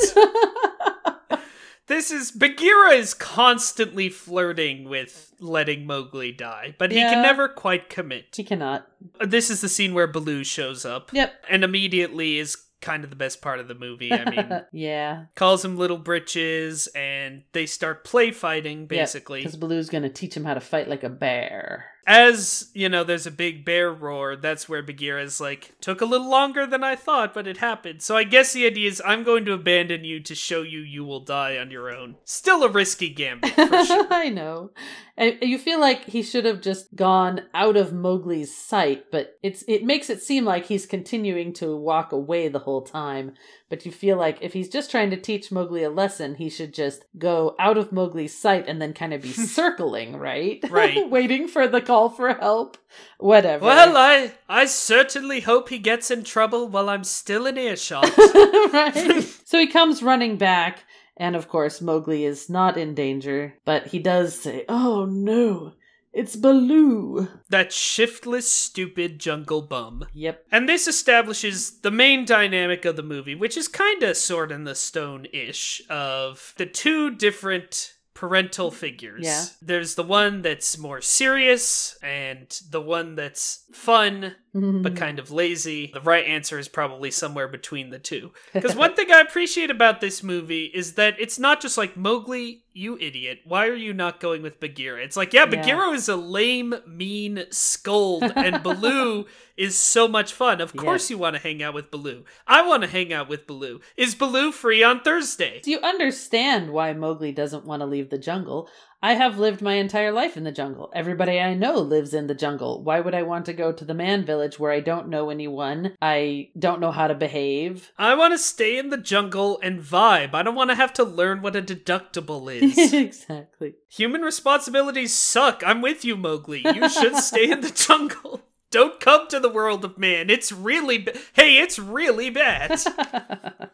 This is, Bagheera is constantly flirting with letting Mowgli die, but yeah. he can never quite commit. He cannot. This is the scene where Baloo shows up. Yep. And immediately is kind of the best part of the movie, I mean. Yeah. Calls him Little Britches, and they start play fighting, basically. Because yep, Baloo's going to teach him how to fight like a bear. As, you know, there's a big bear roar, that's where Bagheera's like, took a little longer than I thought, but it happened. So I guess the idea is I'm going to abandon you to show you you will die on your own. Still a risky gamble, for sure. I know. And you feel like he should have just gone out of Mowgli's sight, but it's it makes it seem like he's continuing to walk away the whole time. But you feel like if he's just trying to teach Mowgli a lesson, he should just go out of Mowgli's sight and then kind of be circling, right? Right. Waiting for the call for help. Whatever. Well, I I certainly hope he gets in trouble while I'm still in earshot. Right? So he comes running back, and of course Mowgli is not in danger, but he does say, oh no, it's Baloo. That shiftless, stupid jungle bum. Yep. And this establishes the main dynamic of the movie, which is kind of Sword in the Stone-ish, of the two different parental figures. Yeah. There's the one that's more serious and the one that's fun, mm-hmm. but kind of lazy. The right answer is probably somewhere between the two. Because one thing I appreciate about this movie is that it's not just like, Mowgli, you idiot, why are you not going with Bagheera? It's like, yeah, Bagheera yeah. is a lame, mean scold, and Baloo is so much fun. Of course yeah. you want to hang out with Baloo. I want to hang out with Baloo. Is Baloo free on Thursday? Do you understand why Mowgli doesn't want to leave the jungle? I have lived my entire life in the jungle. Everybody I know lives in the jungle. Why would I want to go to the man village where I don't know anyone? I don't know how to behave. I want to stay in the jungle and vibe. I don't want to have to learn what a deductible is. Exactly. Human responsibilities suck. I'm with you, Mowgli. You should stay in the jungle. Don't come to the world of man. It's really ba- Hey, it's really bad.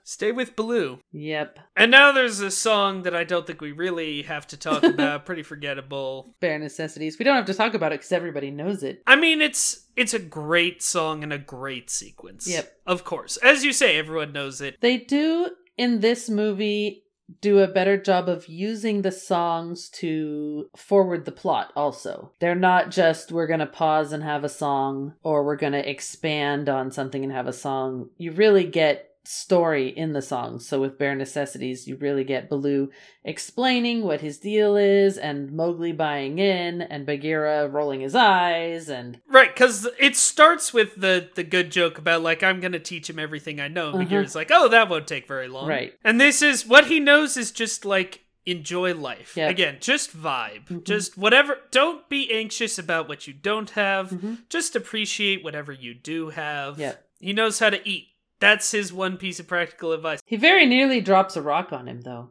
Stay with Baloo. Yep. And now there's a song that I don't think we really have to talk about. Pretty forgettable. Bare necessities. We don't have to talk about it because everybody knows it. I mean, it's... It's a great song and a great sequence. Yep. Of course. As you say, everyone knows it. They do, in this movie, do a better job of using the songs to forward the plot also. They're not just, we're going to pause and have a song, or we're going to expand on something and have a song. You really get story in the song. So with Bare Necessities, you really get Baloo explaining what his deal is, and Mowgli buying in, and Bagheera rolling his eyes, and... Right, because it starts with the, the good joke about, like, I'm gonna teach him everything I know. Uh-huh. Bagheera's like, oh, that won't take very long. Right. And this is, what he knows is just, like, enjoy life. Yep. Again, just vibe. Mm-hmm. Just whatever. Don't be anxious about what you don't have. Mm-hmm. Just appreciate whatever you do have. Yep. He knows how to eat. That's his one piece of practical advice. He very nearly drops a rock on him, though.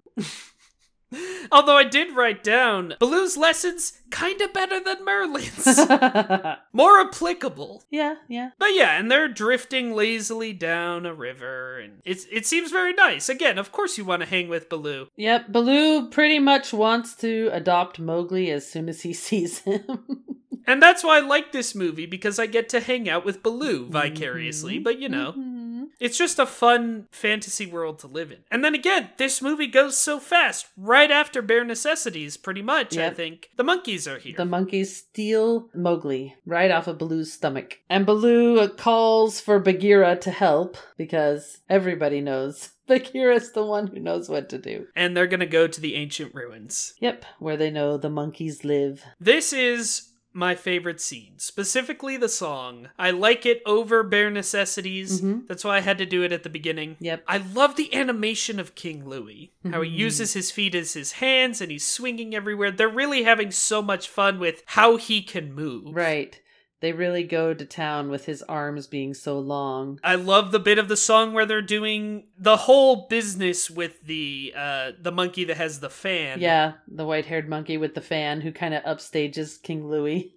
Although I did write down, Baloo's lessons, kind of better than Merlin's. More applicable. Yeah, yeah. But yeah, and they're drifting lazily down a river, and it's, it seems very nice. Again, of course you want to hang with Baloo. Yep, Baloo pretty much wants to adopt Mowgli as soon as he sees him. And that's why I like this movie, because I get to hang out with Baloo vicariously, mm-hmm. but you know. Mm-hmm. It's just a fun fantasy world to live in. And then again, this movie goes so fast, right after Bare Necessities, pretty much, yep. I think. The monkeys are here. The monkeys steal Mowgli right off of Baloo's stomach. And Baloo calls for Bagheera to help, because everybody knows Bagheera's the one who knows what to do. And they're going to go to the ancient ruins. Yep, where they know the monkeys live. This is... my favorite scene, specifically the song. I like it over Bare Necessities. Mm-hmm. That's why I had to do it at the beginning. Yep. I love the animation of King Louis, mm-hmm. how he uses his feet as his hands and he's swinging everywhere. They're really having so much fun with how he can move. Right. They really go to town with his arms being so long. I love the bit of the song where they're doing the whole business with the uh, the monkey that has the fan. Yeah, the white-haired monkey with the fan who kind of upstages King Louis.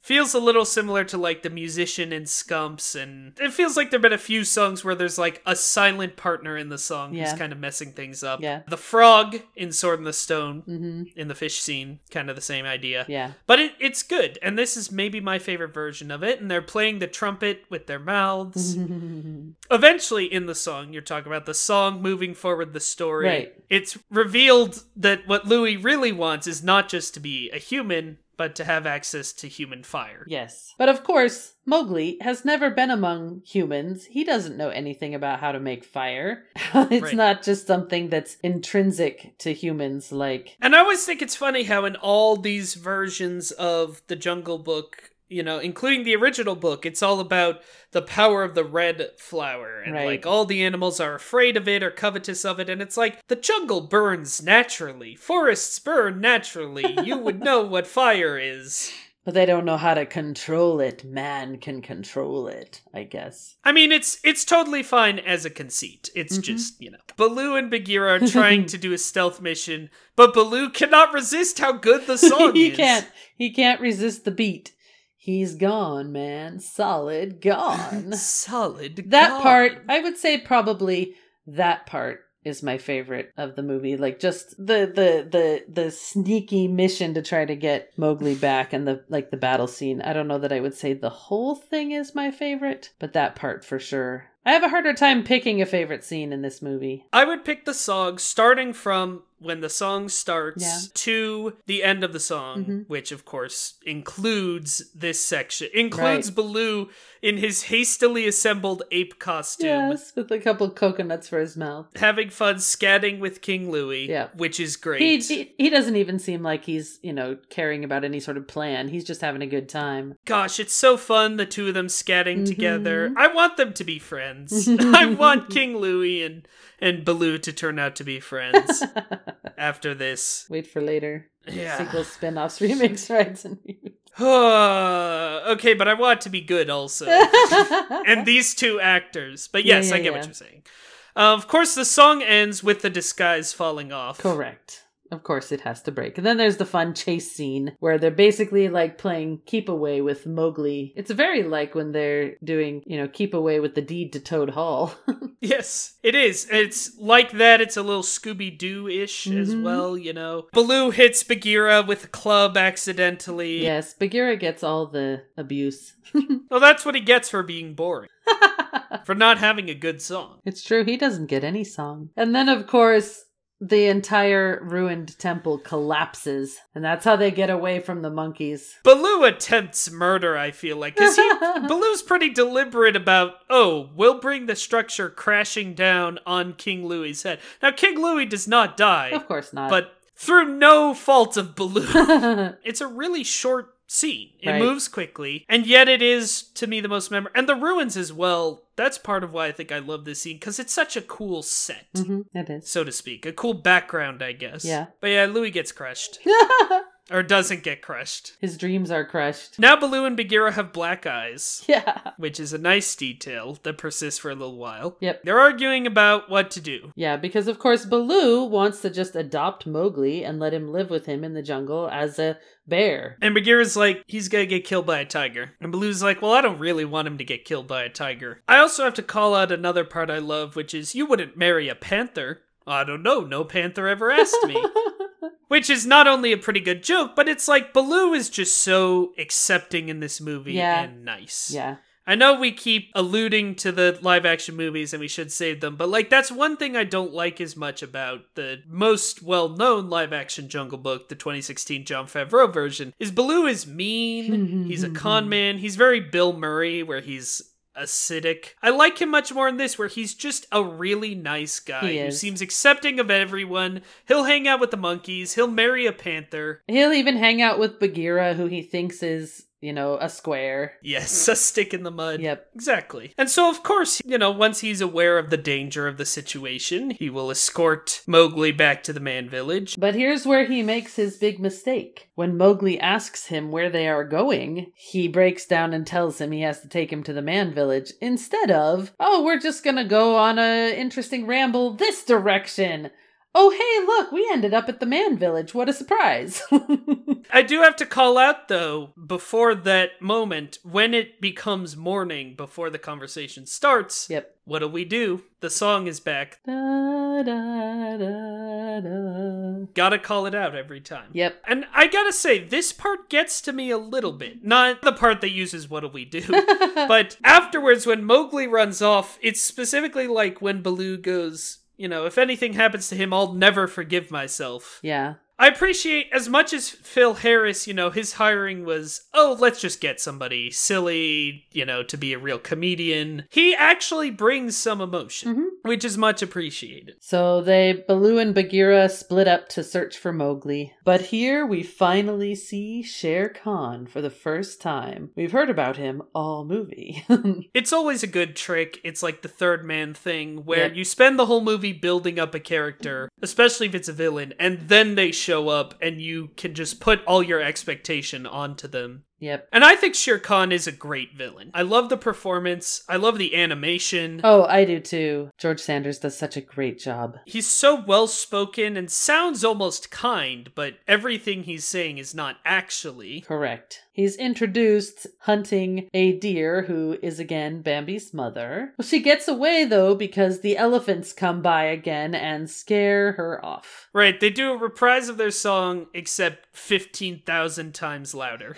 Feels a little similar to, like, The Musician and Scumps, and it feels like there have been a few songs where there's, like, a silent partner in the song yeah. who's kind of messing things up. Yeah. The frog in Sword in the Stone, mm-hmm. in the fish scene, kind of the same idea. Yeah. But it, it's good, and this is maybe my favorite version of it, and they're playing the trumpet with their mouths. Eventually, in the song, you're talking about the song moving forward the story. Right. It's revealed that what Louis really wants is not just to be a human, but to have access to human fire. Yes. But of course, Mowgli has never been among humans. He doesn't know anything about how to make fire. It's right. Not just something that's intrinsic to humans, like... And I always think it's funny how in all these versions of The Jungle Book, you know, including the original book, it's all about the power of the red flower. And right. like all the animals are afraid of it or covetous of it. And it's like, the jungle burns naturally. Forests burn naturally. You would know what fire is. But they don't know how to control it. Man can control it, I guess. I mean, it's it's totally fine as a conceit. It's mm-hmm. just, you know. Baloo and Bagheera are trying to do a stealth mission, but Baloo cannot resist how good the song he is. He can't. He can't resist the beat. He's gone, man. Solid gone. Solid that gone. That part, I would say probably that part is my favorite of the movie. Like just the, the, the, the sneaky mission to try to get Mowgli back and the, like the battle scene. I don't know that I would say the whole thing is my favorite, but that part for sure. I have a harder time picking a favorite scene in this movie. I would pick the song starting from when the song starts yeah. to the end of the song, mm-hmm. which of course includes this section. Includes right. Baloo in his hastily assembled ape costume. Yes, with a couple of coconuts for his mouth. Having fun scatting with King Louis, yeah. which is great. He, he, he doesn't even seem like he's, you know, caring about any sort of plan. He's just having a good time. Gosh, it's so fun, the two of them scatting mm-hmm. together. I want them to be friends. I want King Louis and and Baloo to turn out to be friends after this. Wait for later. Yeah. Sequels, spin-offs, remakes, rides, and okay, but I want it to be good also. And these two actors. But yes, yeah, yeah, I get yeah. what you're saying. Uh, of course, the song ends with the disguise falling off. Correct. Of course, it has to break. And then there's the fun chase scene where they're basically like playing keep away with Mowgli. It's very like when they're doing, you know, keep away with the deed to Toad Hall. Yes, it is. It's like that. It's a little Scooby-Doo-ish mm-hmm. as well, you know. Baloo hits Bagheera with a club accidentally. Yes, Bagheera gets all the abuse. Well, that's what he gets for being boring. For not having a good song. It's true. He doesn't get any song. And then, of course, the entire ruined temple collapses, and that's how they get away from the monkeys. Baloo attempts murder, I feel like, because he Baloo's pretty deliberate about, oh, we'll bring the structure crashing down on King Louis's head. Now, King Louis does not die. Of course not. But through no fault of Baloo. It's a really short scene. It right. moves quickly, and yet it is, to me, the most memorable. And the ruins as well. That's part of why I think I love this scene, because it's such a cool set. Mm-hmm, it is. So to speak. A cool background, I guess. Yeah. But yeah, Louis gets crushed. Or doesn't get crushed. His dreams are crushed. Now Baloo and Bagheera have black eyes. Yeah. Which is a nice detail that persists for a little while. Yep. They're arguing about what to do. Yeah, because of course Baloo wants to just adopt Mowgli and let him live with him in the jungle as a bear. And Bagheera's like, he's gonna get killed by a tiger. And Baloo's like, well, I don't really want him to get killed by a tiger. I also have to call out another part I love, which is, you wouldn't marry a panther. I don't know, no panther ever asked me. Which is not only a pretty good joke, but it's like Baloo is just so accepting in this movie yeah. and nice. Yeah. I know we keep alluding to the live action movies and we should save them, but like that's one thing I don't like as much about the most well-known live action Jungle Book, the twenty sixteen Jon Favreau version, is Baloo is mean, he's a con man, he's very Bill Murray where he's acidic. I like him much more in this where he's just a really nice guy who seems accepting of everyone. He'll hang out with the monkeys. He'll marry a panther. He'll even hang out with Bagheera, who he thinks is, you know, a square. Yes, a stick in the mud. Yep. Exactly. And so, of course, you know, once he's aware of the danger of the situation, he will escort Mowgli back to the man village. But here's where he makes his big mistake. When Mowgli asks him where they are going, he breaks down and tells him he has to take him to the man village instead of, oh, we're just gonna go on a interesting ramble this direction. Oh, hey, look, we ended up at the man village. What a surprise. I do have to call out, though, before that moment, when it becomes morning before the conversation starts, yep. What do we do? The song is back. Da, da, da, da. Gotta call it out every time. Yep. And I gotta say, this part gets to me a little bit. Not the part that uses what do we do. But afterwards, when Mowgli runs off, it's specifically like when Baloo goes, you know, if anything happens to him, I'll never forgive myself. Yeah. I appreciate, as much as Phil Harris, you know, his hiring was, oh, let's just get somebody silly, you know, to be a real comedian. He actually brings some emotion, mm-hmm. which is much appreciated. So they, Baloo and Bagheera, split up to search for Mowgli. But here we finally see Shere Khan for the first time. We've heard about him all movie. It's always a good trick. It's like the third man thing where yep. you spend the whole movie building up a character, especially if it's a villain, and then they show show up and you can just put all your expectation onto them. Yep. And I think Shere Khan is a great villain. I love the performance. I love the animation. Oh, I do too. George Sanders does such a great job. He's so well spoken and sounds almost kind, but everything he's saying is not actually. Correct. He's introduced hunting a deer who is again Bambi's mother. Well, she gets away though because the elephants come by again and scare her off. Right, they do a reprise of their song except fifteen thousand times louder.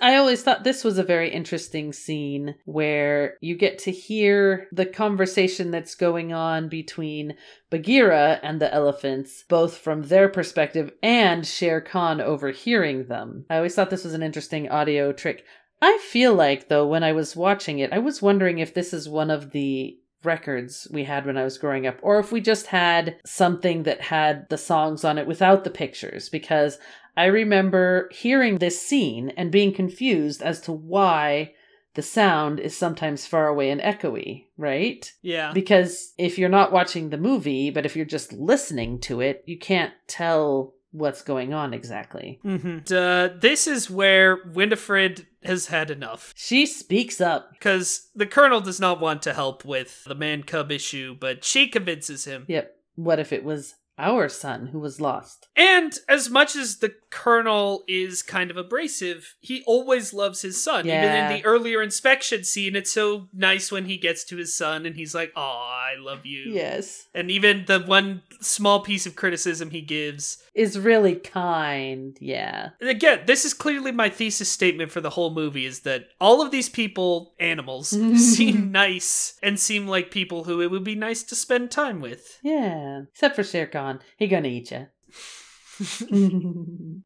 I always thought this was a very interesting scene where you get to hear the conversation that's going on between Bagheera and the elephants, both from their perspective and Shere Khan overhearing them. I always thought this was an interesting audio trick. I feel like, though, when I was watching it, I was wondering if this is one of the records we had when I was growing up, or if we just had something that had the songs on it without the pictures, because I remember hearing this scene and being confused as to why the sound is sometimes far away and echoey, right? Yeah. Because if you're not watching the movie, but if you're just listening to it, you can't tell what's going on exactly. Mm-hmm. Uh, this is where Winifred has had enough. She speaks up. Because the Colonel does not want to help with the man-cub issue, but she convinces him. Yep. What if it was our son who was lost? And as much as the Colonel is kind of abrasive, he always loves his son. Yeah. Even in the earlier inspection scene, it's so nice when he gets to his son and he's like, "Aw, I love you." Yes. And even the one small piece of criticism he gives is really kind. Yeah. And again, this is clearly my thesis statement for the whole movie, is that all of these people, animals, seem nice and seem like people who it would be nice to spend time with. Yeah. Except for Shere Khan. He gonna eat ya.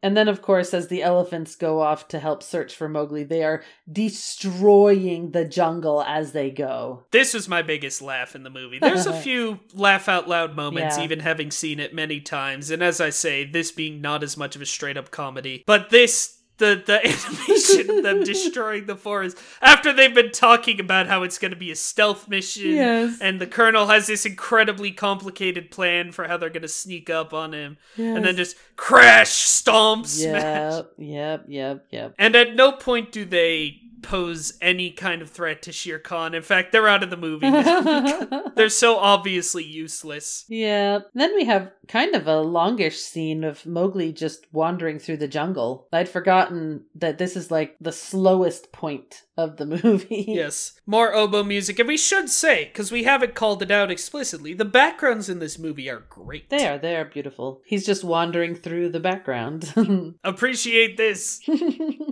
And then, of course, as the elephants go off to help search for Mowgli, they are destroying the jungle as they go. This was my biggest laugh in the movie. There's a few laugh out loud moments, yeah. Even having seen it many times. And as I say, this being not as much of a straight up comedy, but this... The the animation of them destroying the forest after they've been talking about how it's going to be a stealth mission. Yes. And the Colonel has this incredibly complicated plan for how they're going to sneak up on him. Yes. And then just crash, stomp, smash. Yep, yep, yep, yep. And at no point do they pose any kind of threat to Shere Khan. In fact, they're out of the movie now. They're so obviously useless. Yeah. Then we have kind of a longish scene of Mowgli just wandering through the jungle. I'd forgotten that this is like the slowest point of the movie. Yes. More oboe music. And we should say, because we haven't called it out explicitly, the backgrounds in this movie are great. They are. They are beautiful. He's just wandering through the background. Appreciate this.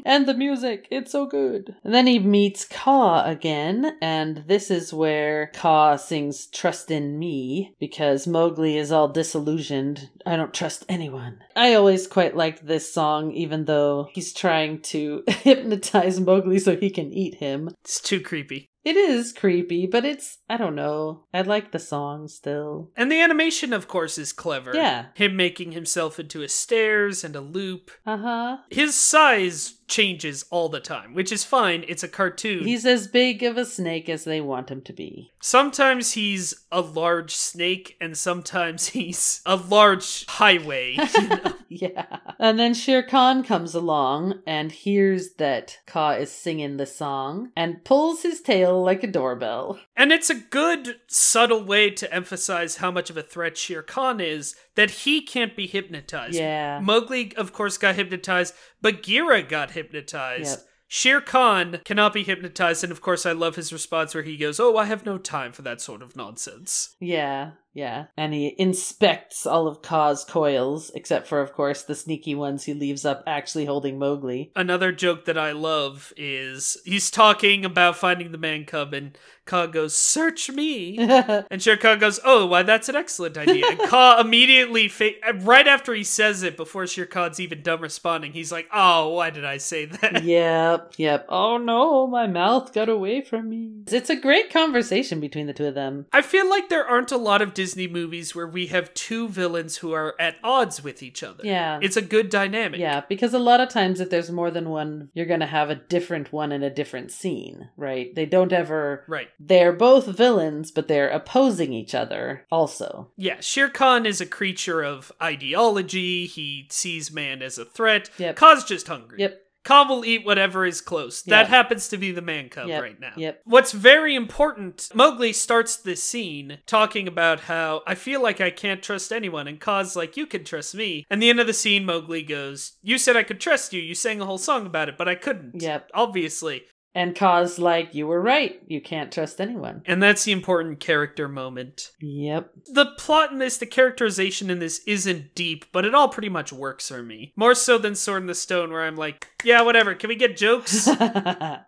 And the music. It's so good. And then he meets Kaa again, and this is where Kaa sings "Trust in Me," because Mowgli is all disillusioned. I don't trust anyone. I always quite liked this song, even though he's trying to hypnotize Mowgli so he can eat him. It's too creepy. It is creepy, but it's, I don't know. I like the song still. And the animation, of course, is clever. Yeah. Him making himself into a stairs and a loop. Uh-huh. His size changes all the time, which is fine. It's a cartoon. He's as big of a snake as they want him to be. Sometimes he's a large snake, and sometimes he's a large highway. You know? Yeah. And then Shere Khan comes along and hears that Kaa is singing the song and pulls his tail like a doorbell. And it's a good, subtle way to emphasize how much of a threat Shere Khan is, that he can't be hypnotized. Yeah. Mowgli, of course, got hypnotized. Bagheera got hypnotized. Yep. Shere Khan cannot be hypnotized. And of course, I love his response where he goes, "Oh, I have no time for that sort of nonsense." Yeah. Yeah. And he inspects all of Kaa's coils, except for, of course, the sneaky ones he leaves up actually holding Mowgli. Another joke that I love is he's talking about finding the man cub, and Kaa goes, "Search me." And Shere Khan goes, "Oh, why, that's an excellent idea." And Kaa immediately, fa- right after he says it, before Shere Khan's even done responding, he's like, "Oh, why did I say that?" Yep, yep. "Oh no, my mouth got away from me." It's a great conversation between the two of them. I feel like there aren't a lot of Disney Disney movies where we have two villains who are at odds with each other. Yeah. It's a good dynamic. Yeah, because a lot of times if there's more than one, you're going to have a different one in a different scene, right? They don't ever... Right. They're both villains, but they're opposing each other also. Yeah, Shere Khan is a creature of ideology. He sees man as a threat. Yep. Kaa's just hungry. Yep. Kaa will eat whatever is close. Yep. That happens to be the man cub yep. right now. Yep. What's very important, Mowgli starts this scene talking about how, "I feel like I can't trust anyone," and Kaa's like, "You can trust me." And the end of the scene, Mowgli goes, "You said I could trust you. You sang a whole song about it, but I couldn't." Yep. Obviously. And Kaa's like, "You were right. You can't trust anyone." And that's the important character moment. Yep. The plot in this, the characterization in this isn't deep, but it all pretty much works for me. More so than Sword in the Stone, where I'm like, yeah, whatever. Can we get jokes?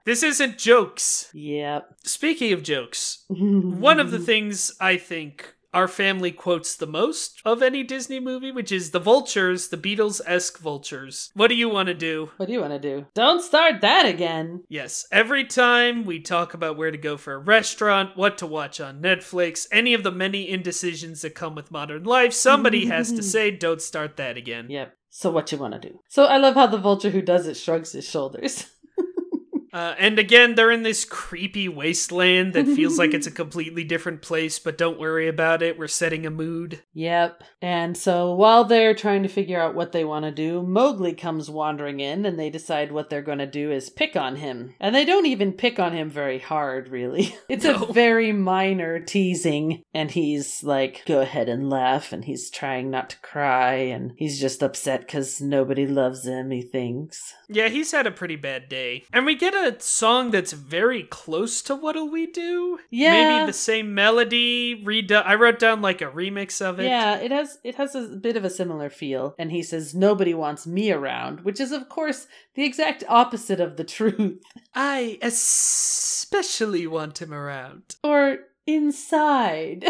This isn't jokes. Yep. Speaking of jokes, one of the things I think our family quotes the most of any Disney movie, which is the vultures, the Beatles-esque vultures. What do you want to do? What do you want to do? Don't start that again. Yes. Every time we talk about where to go for a restaurant, what to watch on Netflix, any of the many indecisions that come with modern life, somebody has to say, "Don't start that again." Yep. So what you want to do? So I love how the vulture who does it shrugs his shoulders. Uh, and again, they're in this creepy wasteland that feels like it's a completely different place, but don't worry about it. We're setting a mood. Yep. And so while they're trying to figure out what they want to do, Mowgli comes wandering in, and they decide what they're going to do is pick on him. And they don't even pick on him very hard, really. It's no. a very minor teasing, and he's like, go ahead and laugh, and he's trying not to cry, and he's just upset because nobody loves him, he thinks. Yeah, he's had a pretty bad day. And we get a song that's very close to What'll We Do? Yeah. Maybe the same melody. Redo- I wrote down like a remix of it. Yeah, it has it has a bit of a similar feel. And he says, nobody wants me around, which is, of course, the exact opposite of the truth. I especially want him around. Or inside.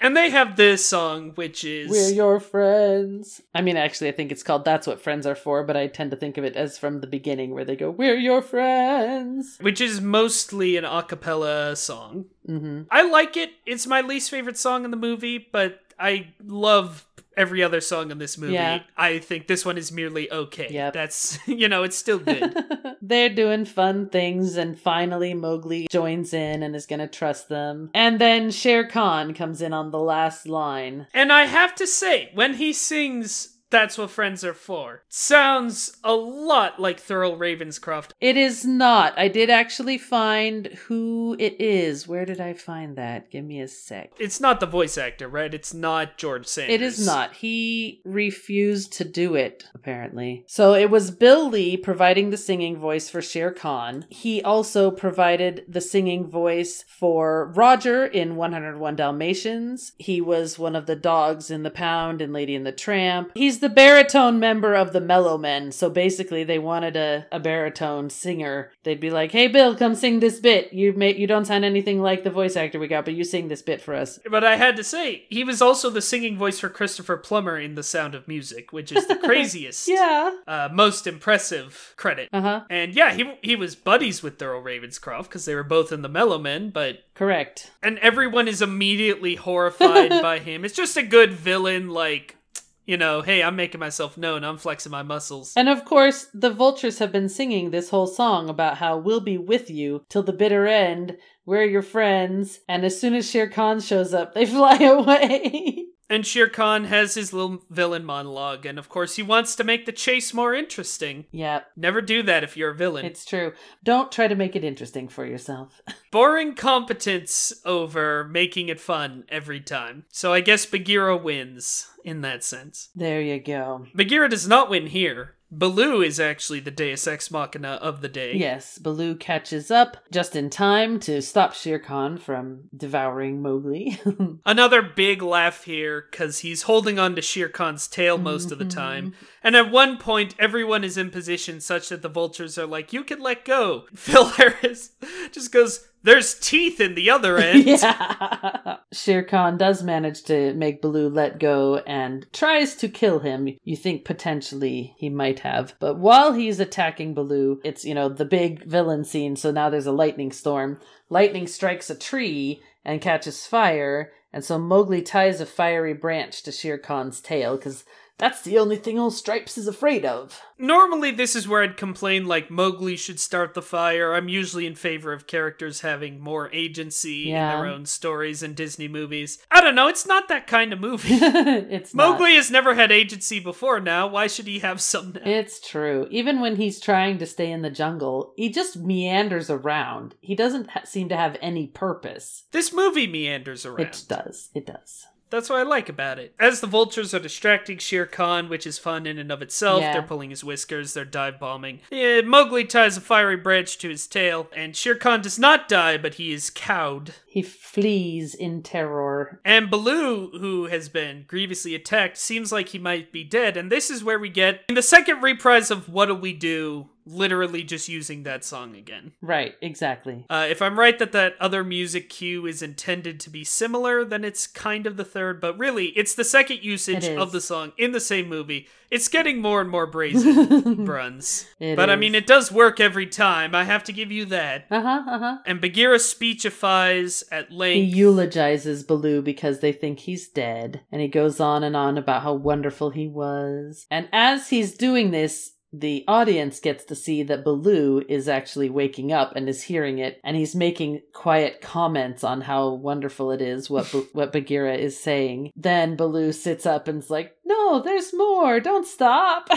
And they have this song, which is... We're your friends. I mean, actually, I think it's called That's What Friends Are For, but I tend to think of it as from the beginning where they go, we're your friends. Which is mostly an a cappella song. Mm-hmm. I like it. It's my least favorite song in the movie, but I love every other song in this movie. Yeah. I think this one is merely okay. Yep. That's, you know, it's still good. They're doing fun things, and finally Mowgli joins in and is going to trust them. And then Shere Khan comes in on the last line. And I have to say, when he sings That's What Friends Are For, sounds a lot like Thurl Ravenscroft. It is not. I did actually find who it is. Where did I find that? Give me a sec. It's not the voice actor, right? It's not George Sanders. It is not. He refused to do it, apparently. So it was Bill Lee providing the singing voice for Shere Khan. He also provided the singing voice for Roger in one oh one Dalmatians. He was one of the dogs in The Pound and Lady and the Tramp. He's the The baritone member of the Mellow Men. So basically they wanted a, a baritone singer. They'd be like, hey, Bill, come sing this bit. You may, you don't sound anything like the voice actor we got, but you sing this bit for us. But I had to say, he was also the singing voice for Christopher Plummer in The Sound of Music, which is the craziest, yeah, uh, most impressive credit. Uh-huh. And yeah, he he was buddies with Thurl Ravenscroft because they were both in the Mellow Men, but... Correct. And everyone is immediately horrified by him. It's just a good villain, like... You know, hey, I'm making myself known. I'm flexing my muscles. And of course, the vultures have been singing this whole song about how we'll be with you till the bitter end. We're your friends. And as soon as Shere Khan shows up, they fly away. And Shere Khan has his little villain monologue. And of course, he wants to make the chase more interesting. Yeah. Never do that if you're a villain. It's true. Don't try to make it interesting for yourself. Boring competence over making it fun every time. So I guess Bagheera wins in that sense. There you go. Bagheera does not win here. Baloo is actually the deus ex machina of the day. Yes, Baloo catches up just in time to stop Shere Khan from devouring Mowgli. Another big laugh here, because he's holding on to Shere Khan's tail most of the time. And at one point, everyone is in position such that the vultures are like, you can let go. Phil Harris just goes... There's teeth in the other end. Yeah. Shere Khan does manage to make Baloo let go and tries to kill him. You think potentially he might have. But while he's attacking Baloo, it's, you know, the big villain scene. So now there's a lightning storm. Lightning strikes a tree and catches fire. And so Mowgli ties a fiery branch to Shere Khan's tail because... That's the only thing old Stripes is afraid of. Normally, this is where I'd complain, like, Mowgli should start the fire. I'm usually in favor of characters having more agency yeah. in their own stories and Disney movies. I don't know, it's not that kind of movie. It's Mowgli not. Has never had agency before now. Why should he have some now? It's true. Even when he's trying to stay in the jungle, he just meanders around. He doesn't ha- seem to have any purpose. This movie meanders around. It does. It does. That's what I like about it. As the vultures are distracting Shere Khan, which is fun in and of itself, yeah. they're pulling his whiskers, they're dive bombing. Yeah, Mowgli ties a fiery branch to his tail, and Shere Khan does not die, but he is cowed. He flees in terror. And Baloo, who has been grievously attacked, seems like he might be dead, and this is where we get the second reprise of What'll We Do? Literally just using that song again. Right, exactly. Uh, if I'm right that that other music cue is intended to be similar, then it's kind of the third, but really, it's the second usage of the song in the same movie. It's getting more and more brazen, Bruns. It but is. I mean, it does work every time. I have to give you that. Uh-huh, uh-huh. And Bagheera speechifies at length. He eulogizes Baloo because they think he's dead, and he goes on and on about how wonderful he was. And as he's doing this, the audience gets to see that Baloo is actually waking up and is hearing it, and he's making quiet comments on how wonderful it is what B- what Bagheera is saying. Then Baloo sits up and's like, "No, there's more. Don't stop."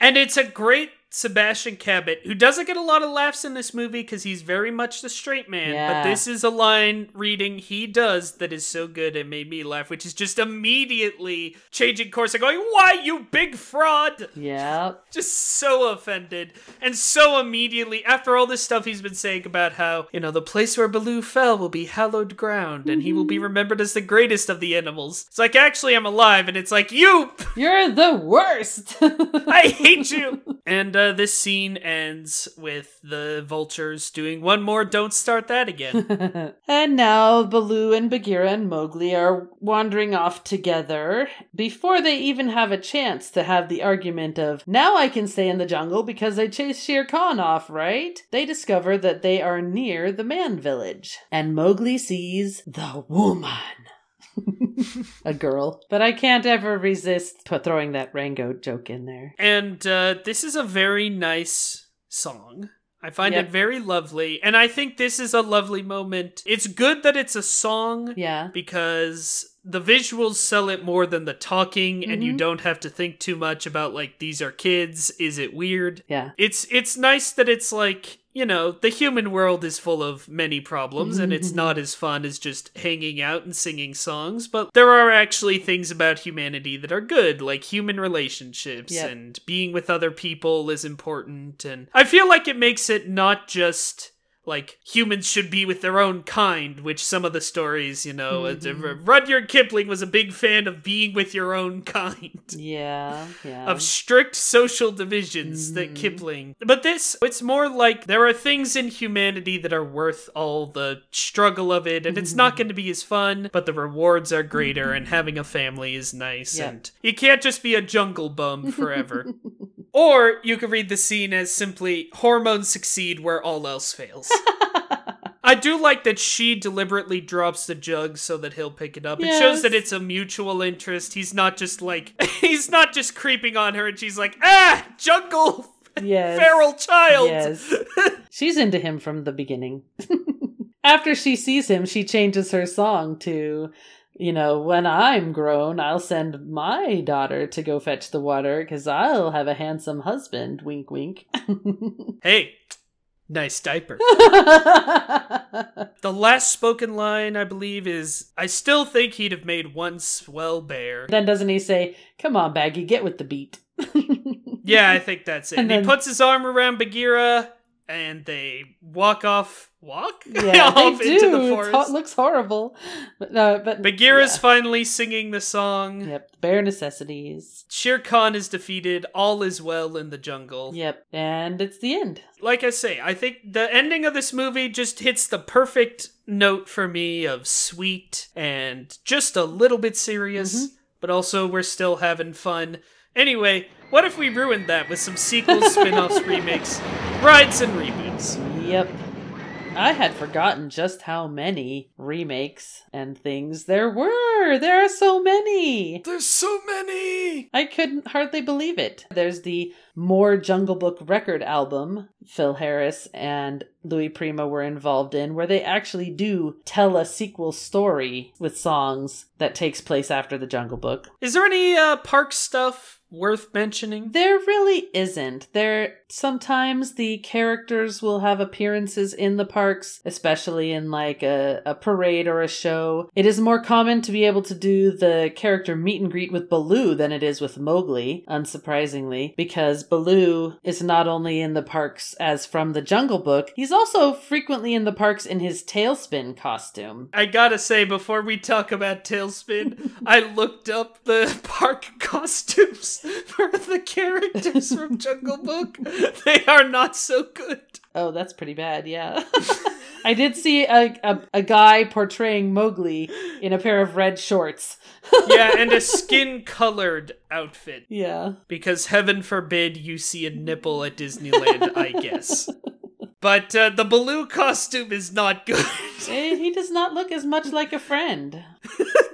And it's a great Sebastian Cabot, who doesn't get a lot of laughs in this movie because he's very much the straight man, yeah. but this is a line reading he does that is so good and made me laugh, which is just immediately changing course and going, "Why, you big fraud!" Yeah. Just so offended. And so immediately, after all this stuff he's been saying about how, you know, the place where Baloo fell will be hallowed ground, and mm-hmm. he will be remembered as the greatest of the animals. It's like, actually, I'm alive, and it's like, you! You're the worst! I hate you! And, uh, Uh, this scene ends with the vultures doing one more "Don't Start That Again." And now Baloo and Bagheera and Mowgli are wandering off together before they even have a chance to have the argument of, now I can stay in the jungle because I chased Shere Khan off, right? They discover that they are near the man village, and Mowgli sees the woman. A girl. But I can't ever resist throwing that Rango joke in there. And uh, this is a very nice song. I find yep. it very lovely. And I think this is a lovely moment. It's good that it's a song. Yeah. Because the visuals sell it more than the talking, mm-hmm. and you don't have to think too much about, like, these are kids, is it weird? Yeah. It's it's nice that it's like, you know, the human world is full of many problems, mm-hmm. and it's not as fun as just hanging out and singing songs, but there are actually things about humanity that are good, like human relationships, yep. and being with other people is important, and I feel like it makes it not just like, humans should be with their own kind, which some of the stories, you know, mm-hmm. Rudyard Kipling was a big fan of being with your own kind. Yeah, yeah. Of strict social divisions mm-hmm. that Kipling. But this, it's more like there are things in humanity that are worth all the struggle of it, and it's not going to be as fun, but the rewards are greater, and having a family is nice, yep. and you can't just be a jungle bum forever. Or you could read the scene as simply, hormones succeed where all else fails. I do like that she deliberately drops the jug so that he'll pick it up. Yes. It shows that it's a mutual interest. He's not just like, he's not just creeping on her and she's like, ah, jungle, yes. feral child. Yes. She's into him from the beginning. After she sees him, she changes her song to, you know, when I'm grown, I'll send my daughter to go fetch the water because I'll have a handsome husband. Wink, wink. Hey, nice diaper. The last spoken line, I believe, is, I still think he'd have made one swell bear. Then doesn't he say, come on, Baggy, get with the beat. Yeah, I think that's it. And then he puts his arm around Bagheera and they walk off. Walk? Yeah, off they do. Into the forest. It looks horrible. But, no, but, Bagheera's yeah. finally singing the song. Yep, bare necessities. Shere Khan is defeated. All is well in the jungle. Yep, and it's the end. Like I say, I think the ending of this movie just hits the perfect note for me of sweet and just a little bit serious, mm-hmm. but also we're still having fun. Anyway, what if we ruined that with some sequels, spin-offs, remakes, rides, and reboots? Yep. I had forgotten just how many remakes and things there were. There are so many. There's so many. I couldn't hardly believe it. There's the More Jungle Book record album Phil Harris and Louis Prima were involved in, where they actually do tell a sequel story with songs that takes place after the Jungle Book. Is there any uh, park stuff worth mentioning? There really isn't. There sometimes the characters will have appearances in the parks, especially in like a, a parade or a show. It is more common to be able to do the character meet and greet with Baloo than it is with Mowgli, unsurprisingly, because Baloo is not only in the parks as from the Jungle Book, he's also frequently in the parks in his Tailspin costume. I gotta say, before we talk about Tailspin, I looked up the park costumes for the characters from Jungle Book. They are not so good. Oh, that's pretty bad, yeah. I did see a, a a guy portraying Mowgli in a pair of red shorts. Yeah, and a skin-colored outfit. Yeah. Because heaven forbid you see a nipple at Disneyland, I guess. But uh, the Baloo costume is not good. He does not look as much like a friend.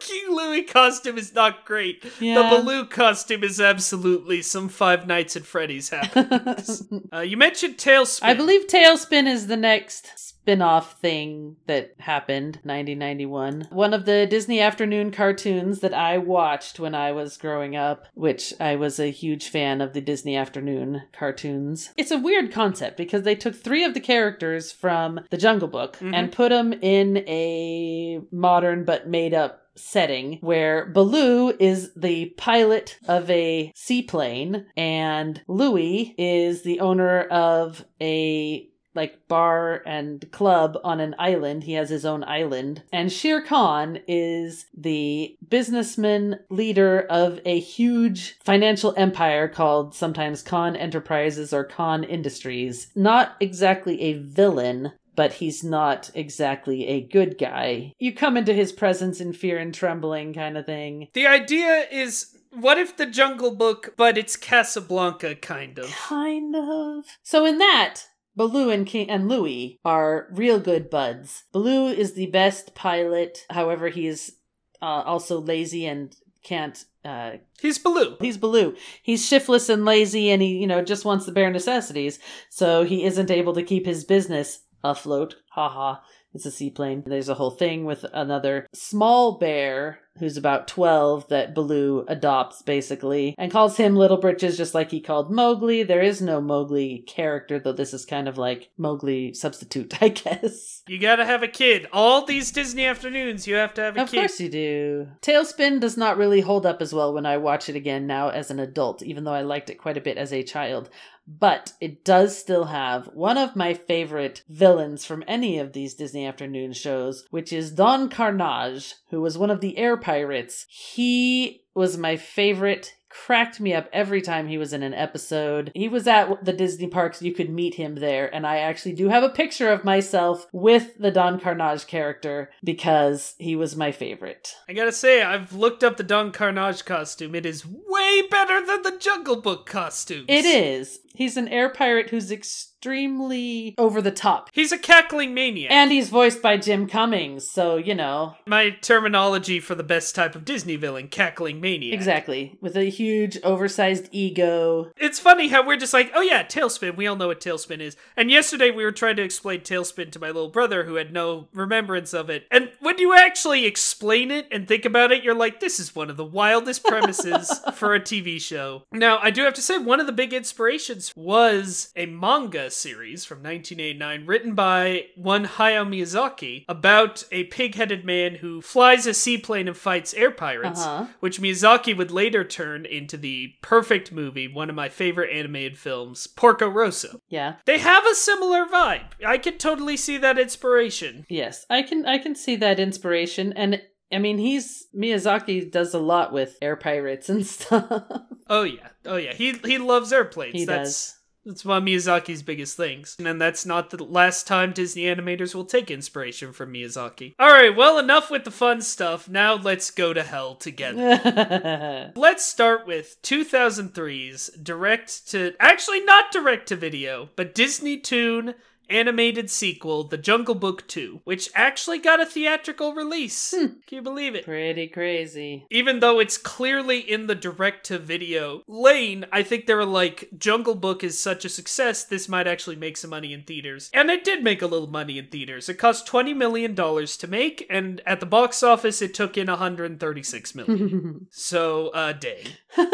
King Louis costume is not great. Yeah. The Baloo costume is absolutely some Five Nights at Freddy's happenings. uh, you mentioned Tailspin. I believe Tailspin is the next spin-off thing that happened, nineteen ninety-one. One of the Disney afternoon cartoons that I watched when I was growing up, which I was a huge fan of the Disney afternoon cartoons. It's a weird concept because they took three of the characters from The Jungle Book mm-hmm. and put them in a modern but made up setting where Baloo is the pilot of a seaplane and Louis is the owner of a like bar and club on an island. He has his own island. And Shere Khan is the businessman leader of a huge financial empire called sometimes Khan Enterprises or Khan Industries. Not exactly a villain, but he's not exactly a good guy. You come into his presence in fear and trembling kind of thing. The idea is, what if The Jungle Book, but it's Casablanca kind of? Kind of. So in that, Baloo and King and Louis are real good buds. Baloo is the best pilot. However, he is uh, also lazy and can't. Uh, he's Baloo. He's Baloo. He's shiftless and lazy, and he, you know, just wants the bare necessities. So he isn't able to keep his business afloat. Ha ha. It's a seaplane. There's a whole thing with another small bear who's about twelve that Baloo adopts, basically, and calls him Little Britches, just like he called Mowgli. There is no Mowgli character, though this is kind of like Mowgli substitute, I guess. You gotta have a kid. All these Disney afternoons, you have to have a of kid. Of course you do. Tailspin does not really hold up as well when I watch it again now as an adult, even though I liked it quite a bit as a child. But it does still have one of my favorite villains from any of these Disney afternoon shows, which is Don Carnage, who was one of the air pirates. He was my favorite, cracked me up every time he was in an episode. He was at the Disney parks, you could meet him there, and I actually do have a picture of myself with the Don Carnage character because he was my favorite. I gotta say, I've looked up the Don Carnage costume. It is way better than the Jungle Book costumes. It is. He's an air pirate who's extremely over the top. He's a cackling maniac. And he's voiced by Jim Cummings, so, you know. My terminology for the best type of Disney villain, cackling maniac. Exactly. With a huge, oversized ego. It's funny how we're just like, oh yeah, Tailspin. We all know what Tailspin is. And yesterday we were trying to explain Tailspin to my little brother who had no remembrance of it. And when you actually explain it and think about it, you're like, this is one of the wildest premises for a T V show. Now, I do have to say, one of the big inspirations was a manga series from nineteen eighty-nine written by one Hayao Miyazaki about a pig-headed man who flies a seaplane and fights air pirates, uh-huh. which Miyazaki would later turn into the perfect movie, one of my favorite animated films, Porco Rosso. Yeah. They have a similar vibe. I can totally see that inspiration. Yes, I can, I can see that inspiration, and I mean, he's, Miyazaki does a lot with air pirates and stuff. Oh yeah, oh yeah. He he loves airplanes. He that's, does. That's one of Miyazaki's biggest things. And that's not the last time Disney animators will take inspiration from Miyazaki. All right, well, enough with the fun stuff. Now let's go to hell together. Let's start with two thousand three's direct to, actually not direct to video, but Disney Toon animated sequel, The Jungle Book two, which actually got a theatrical release. Hmm. Can you believe it? Pretty crazy. Even though it's clearly in the direct-to-video lane, I think they were like, Jungle Book is such a success, this might actually make some money in theaters. And it did make a little money in theaters. It cost twenty million dollars to make, and at the box office, it took in one hundred thirty-six million dollars. So, uh, dang.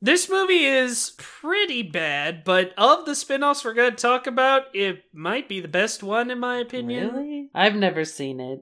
This movie is pretty bad, but of the spin-offs we're going to talk about, it might be the best one, in my opinion. Really? I've never seen it.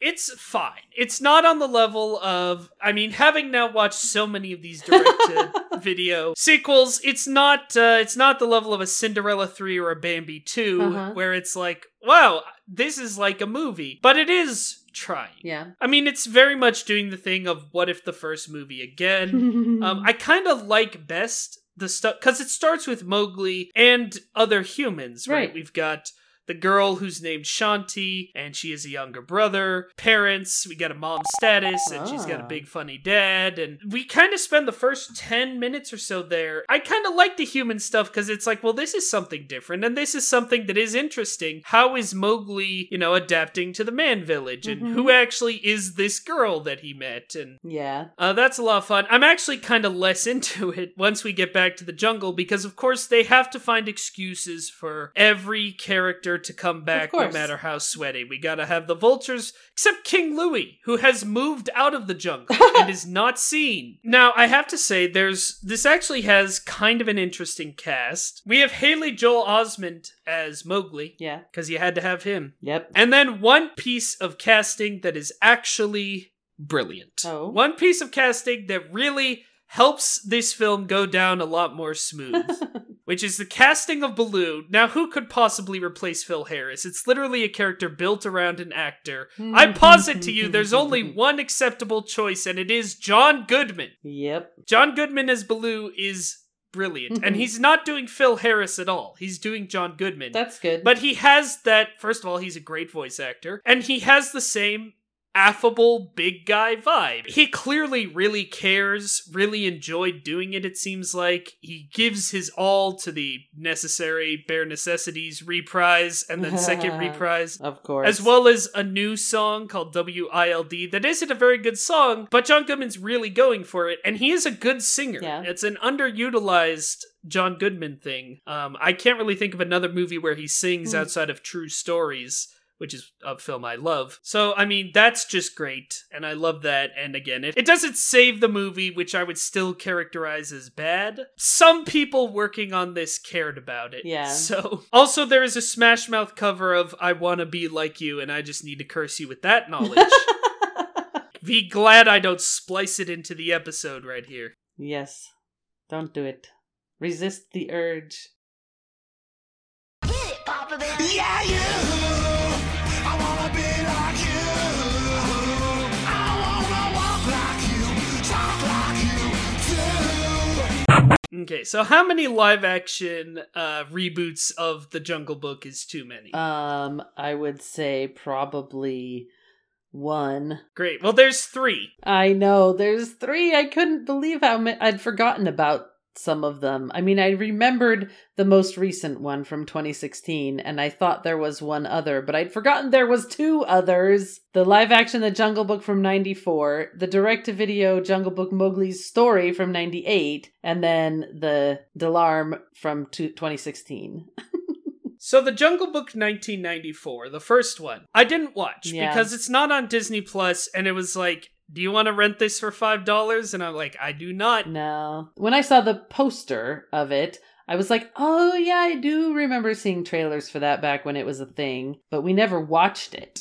It's fine. It's not on the level of, I mean, having now watched so many of these direct-to-video sequels, it's not uh, it's not the level of a Cinderella three or a Bambi two, uh-huh. where it's like, wow, this is like a movie. But it is trying. Yeah. I mean, it's very much doing the thing of what if the first movie again. um, I kind of like best the stuff, because it starts with Mowgli and other humans, right? right? We've got the girl who's named Shanti, and she has a younger brother. Parents, we got a mom status, and ah. she's got a big funny dad, and we kind of spend the first ten minutes or so there. I kind of like the human stuff, because it's like, well, this is something different, and this is something that is interesting. How is Mowgli, you know, adapting to the man village, and mm-hmm. who actually is this girl that he met? And yeah, uh, that's a lot of fun. I'm actually kind of less into it once we get back to the jungle, because of course they have to find excuses for every character to come back, no matter how sweaty. We gotta have the vultures, except King Louis, who has moved out of the jungle and is not seen. Now, I have to say, there's this actually has kind of an interesting cast. We have Haley Joel Osment as Mowgli. Yeah. Because you had to have him. Yep. And then one piece of casting that is actually brilliant. Oh. One piece of casting that really helps this film go down a lot more smooth. Which is the casting of Baloo. Now, who could possibly replace Phil Harris? It's literally a character built around an actor. I posit to you, there's only one acceptable choice, and it is John Goodman. Yep. John Goodman as Baloo is brilliant. And he's not doing Phil Harris at all. He's doing John Goodman. That's good. But he has that, first of all, he's a great voice actor, and he has the same affable big guy vibe. He clearly really cares, really enjoyed doing it, it seems like. He gives his all to the necessary Bare Necessities reprise, and then second reprise. Of course. As well as a new song called W I L D that isn't a very good song, but John Goodman's really going for it, and he is a good singer. Yeah. It's an underutilized John Goodman thing. Um, I can't really think of another movie where he sings outside of True Stories, which is a film I love. So, I mean, that's just great, and I love that. And again, it, it doesn't save the movie, which I would still characterize as bad. Some people working on this cared about it. Yeah. So, also, there is a Smash Mouth cover of I Wanna Be Like You, and I Just Need to Curse You with That Knowledge. Be glad I don't splice it into the episode right here. Yes. Don't do it. Resist the urge. Get it, Papa Bear. Yeah, you! Okay, so how many live-action uh, reboots of The Jungle Book is too many? Um, I would say probably one. Great. Well, there's three. I know, there's three. I couldn't believe how many. I'd forgotten about some of them. I mean, I remembered the most recent one from twenty sixteen, and I thought there was one other, but I'd forgotten there was two others. The live-action The Jungle Book from ninety-four, the direct-to-video Jungle Book Mowgli's Story from ninety-eight, and then the D'Alarm from twenty sixteen. So The Jungle Book nineteen ninety-four, the first one, I didn't watch yeah. because it's not on Disney Plus, and it was like, do you want to rent this for five dollars? And I'm like, I do not. No. When I saw the poster of it, I was like, oh yeah, I do remember seeing trailers for that back when it was a thing, but we never watched it.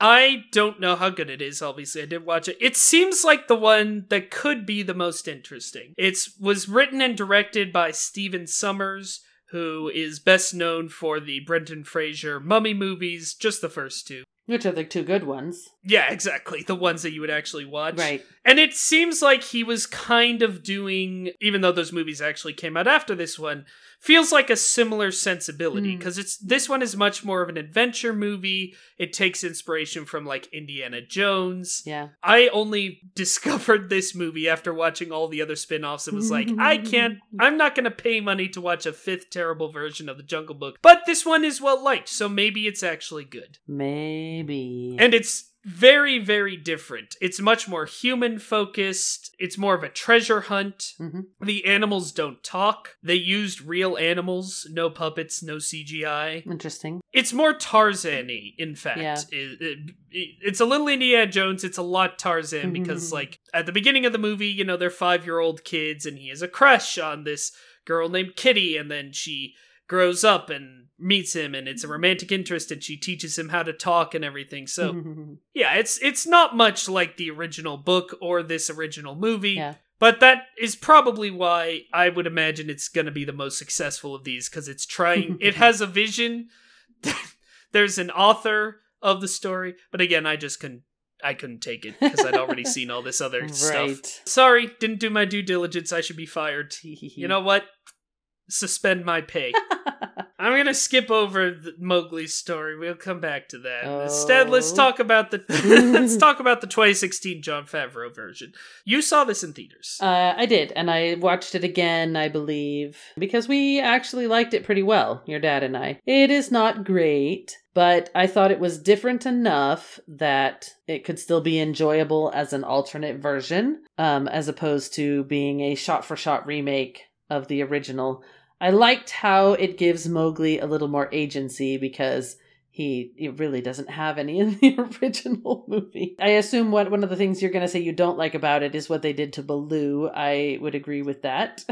I don't know how good it is, obviously. I did watch it. It seems like the one that could be the most interesting. It was written and directed by Stephen Sommers, who is best known for the Brendan Fraser Mummy movies, just the first two. Which are the two good ones. Yeah, exactly. The ones that you would actually watch. Right. And it seems like he was kind of doing, even though those movies actually came out after this one, feels like a similar sensibility. Because mm. it's this one is much more of an adventure movie. It takes inspiration from, like, Indiana Jones. Yeah. I only discovered this movie after watching all the other spin-offs. It was like, I can't, I'm not going to pay money to watch a fifth terrible version of The Jungle Book. But this one is well-liked, so maybe it's actually good. Maybe. Maybe. And it's very, very different. It's much more human-focused. It's more of a treasure hunt. Mm-hmm. The animals don't talk. They used real animals. No puppets, no C G I. Interesting. It's more Tarzan-y, in fact. Yeah. It, it, it, it's a little Indiana Jones. It's a lot Tarzan mm-hmm. because, like, at the beginning of the movie, you know, they're five-year-old kids, and he has a crush on this girl named Kitty, and then she grows up and meets him, and it's a romantic interest, and she teaches him how to talk and everything. So yeah, it's it's not much like the original book or this original movie, yeah. but that is probably why I would imagine it's going to be the most successful of these, because it's trying, it has a vision, there's an author of the story, but again, I just couldn't I couldn't take it because I'd already seen all this other right. stuff. Sorry, didn't do my due diligence, I should be fired. You know what? Suspend my pay. I'm going to skip over the Mowgli's story. We'll come back to that. Oh. Instead, let's talk about the let's talk about the twenty sixteen Jon Favreau version. You saw this in theaters. Uh, I did, and I watched it again, I believe, because we actually liked it pretty well, your dad and I. It is not great, but I thought it was different enough that it could still be enjoyable as an alternate version, um, as opposed to being a shot-for-shot remake of the original. I liked how it gives Mowgli a little more agency because he, he really doesn't have any in the original movie. I assume what one of the things you're going to say you don't like about it is what they did to Baloo. I would agree with that.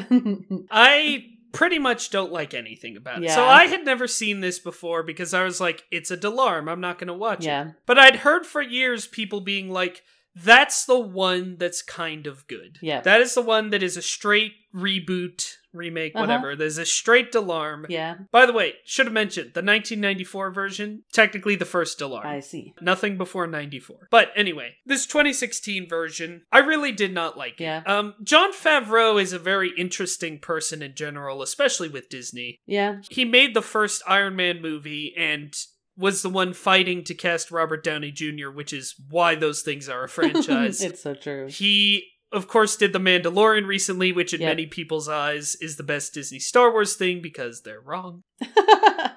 I pretty much don't like anything about it. Yeah. So I had never seen this before because I was like, it's a Delaarm. I'm not going to watch yeah. it. But I'd heard for years people being like, that's the one that's kind of good. Yeah. That is the one that is a straight reboot, remake, whatever. Uh-huh. There's a straight Delaarm. Yeah. By the way, should have mentioned, the nineteen ninety-four version, technically the first Delaarm. I see. Nothing before ninety-four. But anyway, this twenty sixteen version, I really did not like yeah. it. Um, Jon Favreau is a very interesting person in general, especially with Disney. Yeah. He made the first Iron Man movie and was the one fighting to cast Robert Downey Junior, which is why those things are a franchise. It's so true. He, of course, did The Mandalorian recently, which in yep. many people's eyes is the best Disney Star Wars thing because they're wrong.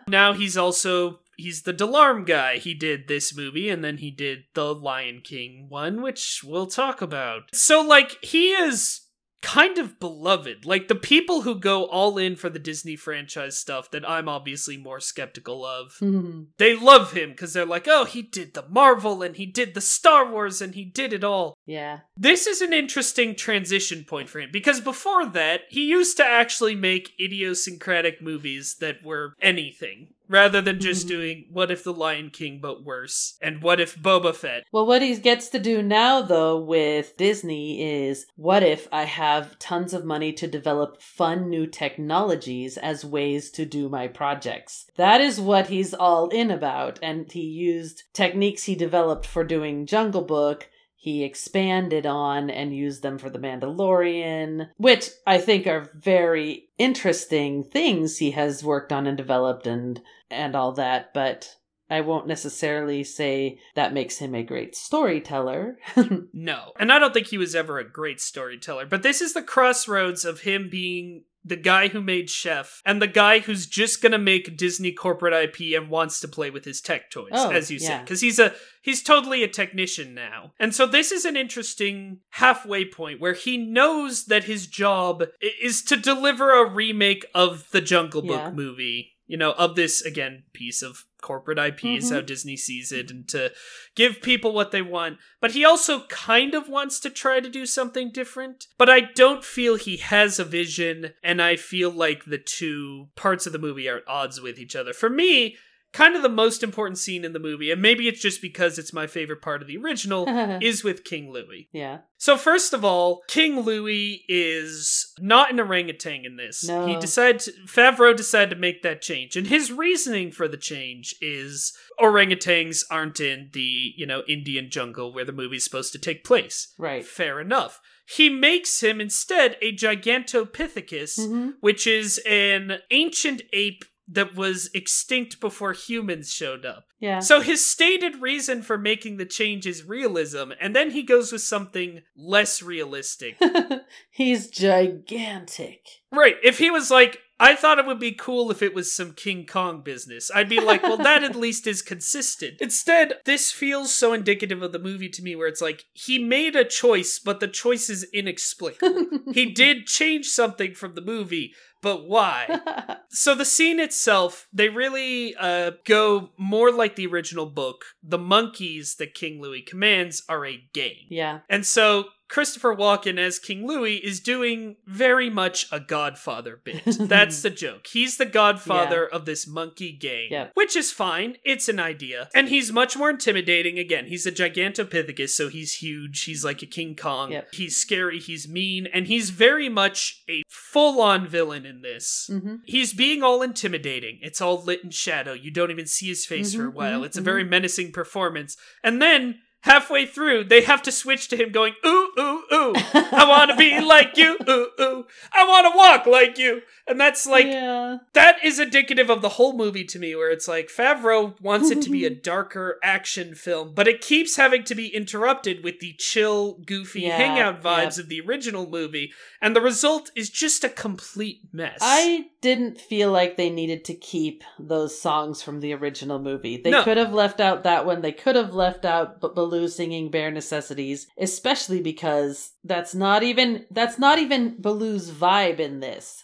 Now he's also, he's the Delaarm guy. He did this movie and then he did the Lion King one, which we'll talk about. So, like, he is kind of beloved. Like, the people who go all in for the Disney franchise stuff that I'm obviously more skeptical of, mm-hmm. they love him because they're like, oh, he did the Marvel and he did the Star Wars and he did it all. Yeah. This is an interesting transition point for him because before that, he used to actually make idiosyncratic movies that were anything. Rather than just doing, what if the Lion King, but worse? And what if Boba Fett? Well, what he gets to do now, though, with Disney is, what if I have tons of money to develop fun new technologies as ways to do my projects? That is what he's all in about. And he used techniques he developed for doing Jungle Book. He expanded on and used them for The Mandalorian, which I think are very interesting things he has worked on and developed and, and all that. But I won't necessarily say that makes him a great storyteller. No. And I don't think he was ever a great storyteller. But this is the crossroads of him being the guy who made Chef and the guy who's just going to make Disney corporate I P and wants to play with his tech toys, oh, as you yeah. said. Because he's a he's totally a technician now. And so this is an interesting halfway point where he knows that his job is to deliver a remake of the Jungle Book yeah. movie. You know, of this, again, piece of corporate I P mm-hmm. is how Disney sees it, and to give people what they want. But he also kind of wants to try to do something different. But I don't feel he has a vision, and I feel like the two parts of the movie are at odds with each other. For me, kind of the most important scene in the movie, and maybe it's just because it's my favorite part of the original, is with King Louis. Yeah. So first of all, King Louis is not an orangutan in this. No. He decided, to, Favreau decided to make that change. And his reasoning for the change is orangutans aren't in the, you know, Indian jungle where the movie's supposed to take place. Right. Fair enough. He makes him instead a Gigantopithecus, mm-hmm. which is an ancient ape that was extinct before humans showed up. Yeah. So his stated reason for making the change is realism, and then he goes with something less realistic. He's gigantic. Right. If he was like, I thought it would be cool if it was some King Kong business, I'd be like, well, that at least is consistent. Instead, this feels so indicative of the movie to me where it's like, he made a choice, but the choice is inexplicable. He did change something from the movie, but why? So the scene itself, they really uh, go more like the original book. The monkeys that King Louis commands are a gang. Yeah. And so Christopher Walken as King Louis is doing very much a Godfather bit. That's the joke. He's the godfather yeah. of this monkey gang, yep. which is fine. It's an idea. And he's much more intimidating. Again, he's a Gigantopithecus, so he's huge. He's like a King Kong. Yep. He's scary. He's mean. And he's very much a full-on villain in this. Mm-hmm. He's being all intimidating. It's all lit in shadow. You don't even see his face mm-hmm, for a while. Mm-hmm, it's mm-hmm. a very menacing performance. And then halfway through, they have to switch to him going, ooh, ooh, ooh, I want to be like you, ooh, ooh, I want to walk like you. And that's like, yeah. that is indicative of the whole movie to me, where it's like, Favreau wants it to be a darker action film, but it keeps having to be interrupted with the chill, goofy yeah, hangout vibes yep. of the original movie. And the result is just a complete mess. I didn't feel like they needed to keep those songs from the original movie. They no. could have left out that one. They could have left out B- Baloo singing Bare Necessities, especially because that's not even that's not even Baloo's vibe in this.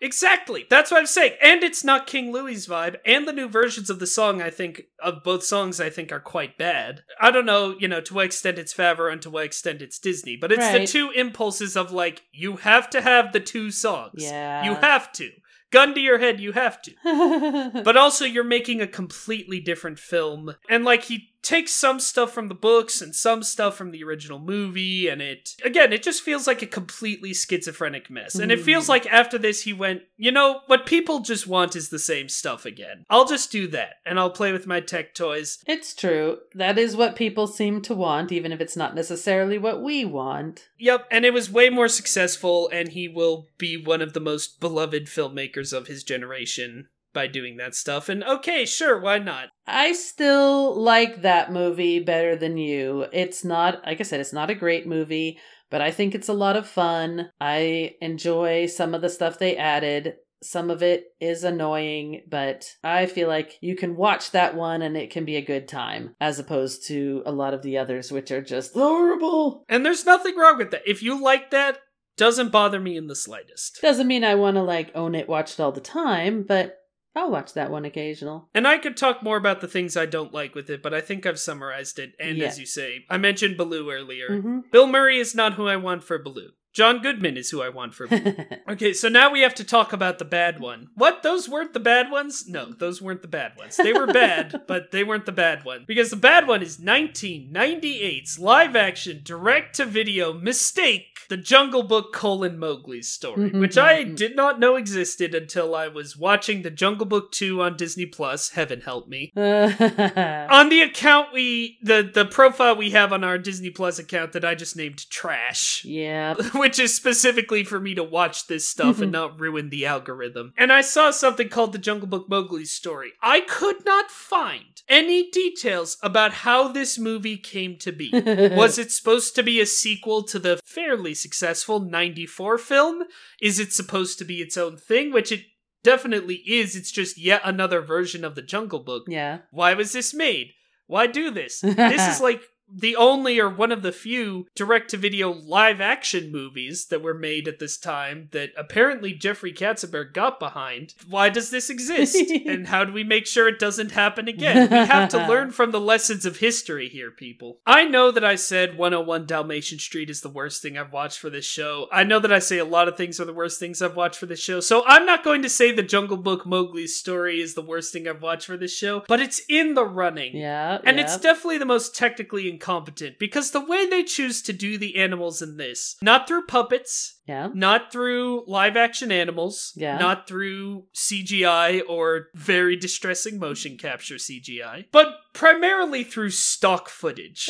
Exactly. That's what I'm saying. And it's not King Louis's vibe. And the new versions of the song, I think, of both songs, I think, are quite bad. I don't know, you know, to what extent it's Favreau and to what extent it's Disney, but it's right. the two impulses of like, you have to have the two songs. Yeah. You have to. Gun to your head, you have to. But also, you're making a completely different film. And like, he takes some stuff from the books and some stuff from the original movie, and it, again, it just feels like a completely schizophrenic mess. And it feels like after this, he went, you know, what people just want is the same stuff again. I'll just do that, and I'll play with my tech toys. It's true. That is what people seem to want, even if it's not necessarily what we want. Yep, and it was way more successful, and he will be one of the most beloved filmmakers of his generation by doing that stuff. And okay, sure, why not? I still like that movie better than you. It's not, like I said, it's not a great movie, but I think it's a lot of fun. I enjoy some of the stuff they added. Some of it is annoying, but I feel like you can watch that one and it can be a good time, as opposed to a lot of the others, which are just horrible. And there's nothing wrong with that. If you like that, doesn't bother me in the slightest. Doesn't mean I want to, like, own it, watch it all the time, but I'll watch that one occasional. And I could talk more about the things I don't like with it, but I think I've summarized it. And yeah. as you say, I mentioned Baloo earlier. Mm-hmm. Bill Murray is not who I want for Baloo. John Goodman is who I want for Baloo. Okay, so now we have to talk about the bad one. What? Those weren't the bad ones? No, those weren't the bad ones. They were bad, but they weren't the bad one. Because the bad one is nineteen ninety-eight's live-action, direct-to-video mistake, The Jungle Book colon Mowgli's Story, mm-hmm, which I mm-hmm. did not know existed until I was watching The Jungle Book two on Disney Plus. Heaven help me. On the account we, the, the profile we have on our Disney Plus account that I just named Trash. Yeah. Which is specifically for me to watch this stuff and not ruin the algorithm. And I saw something called The Jungle Book: Mowgli's Story. I could not find any details about how this movie came to be. Was it supposed to be a sequel to the fairly successful ninety-four film? Is it supposed to be its own thing? Which it definitely is. It's just yet another version of The Jungle Book. Yeah. Why was this made? Why do this? This is like the only or one of the few direct-to-video live-action movies that were made at this time that apparently Jeffrey Katzenberg got behind. Why does this exist? And how do we make sure it doesn't happen again? We have to learn from the lessons of history here, people. I know that I said one oh one Dalmatian Street is the worst thing I've watched for this show. I know that I say a lot of things are the worst things I've watched for this show, so I'm not going to say The Jungle Book: Mowgli's Story is the worst thing I've watched for this show, but it's in the running. Yeah, And yeah. it's definitely the most technically incompetent competent because the way they choose to do the animals in this, not through puppets, yeah. not through live action animals, yeah. not through C G I or very distressing motion capture C G I, but primarily through stock footage.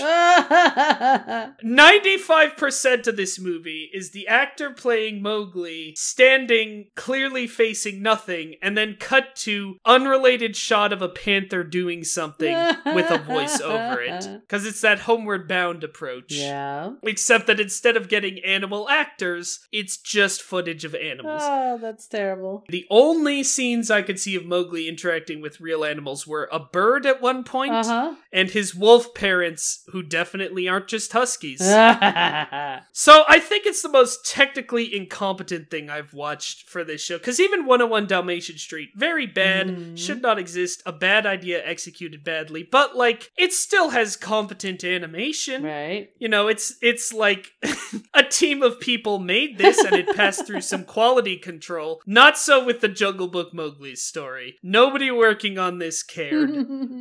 ninety-five percent of this movie is the actor playing Mowgli standing clearly facing nothing and then cut to unrelated shot of a panther doing something with a voice over it. Because it's that Homeward Bound approach. Yeah. Except that instead of getting animal actors, it's just footage of animals. Oh, that's terrible. The only scenes I could see of Mowgli interacting with real animals were a bird at one point Uh-huh. and his wolf parents, who definitely aren't just huskies. So I think it's the most technically incompetent thing I've watched for this show, because even one oh one Dalmatian Street, very bad, mm. should not exist, a bad idea executed badly, but like, it still has competent animation. Right. You know, it's it's like a team of people made this and it passed through some quality control. Not so with The Jungle Book: Mowgli's Story. Nobody working on this cared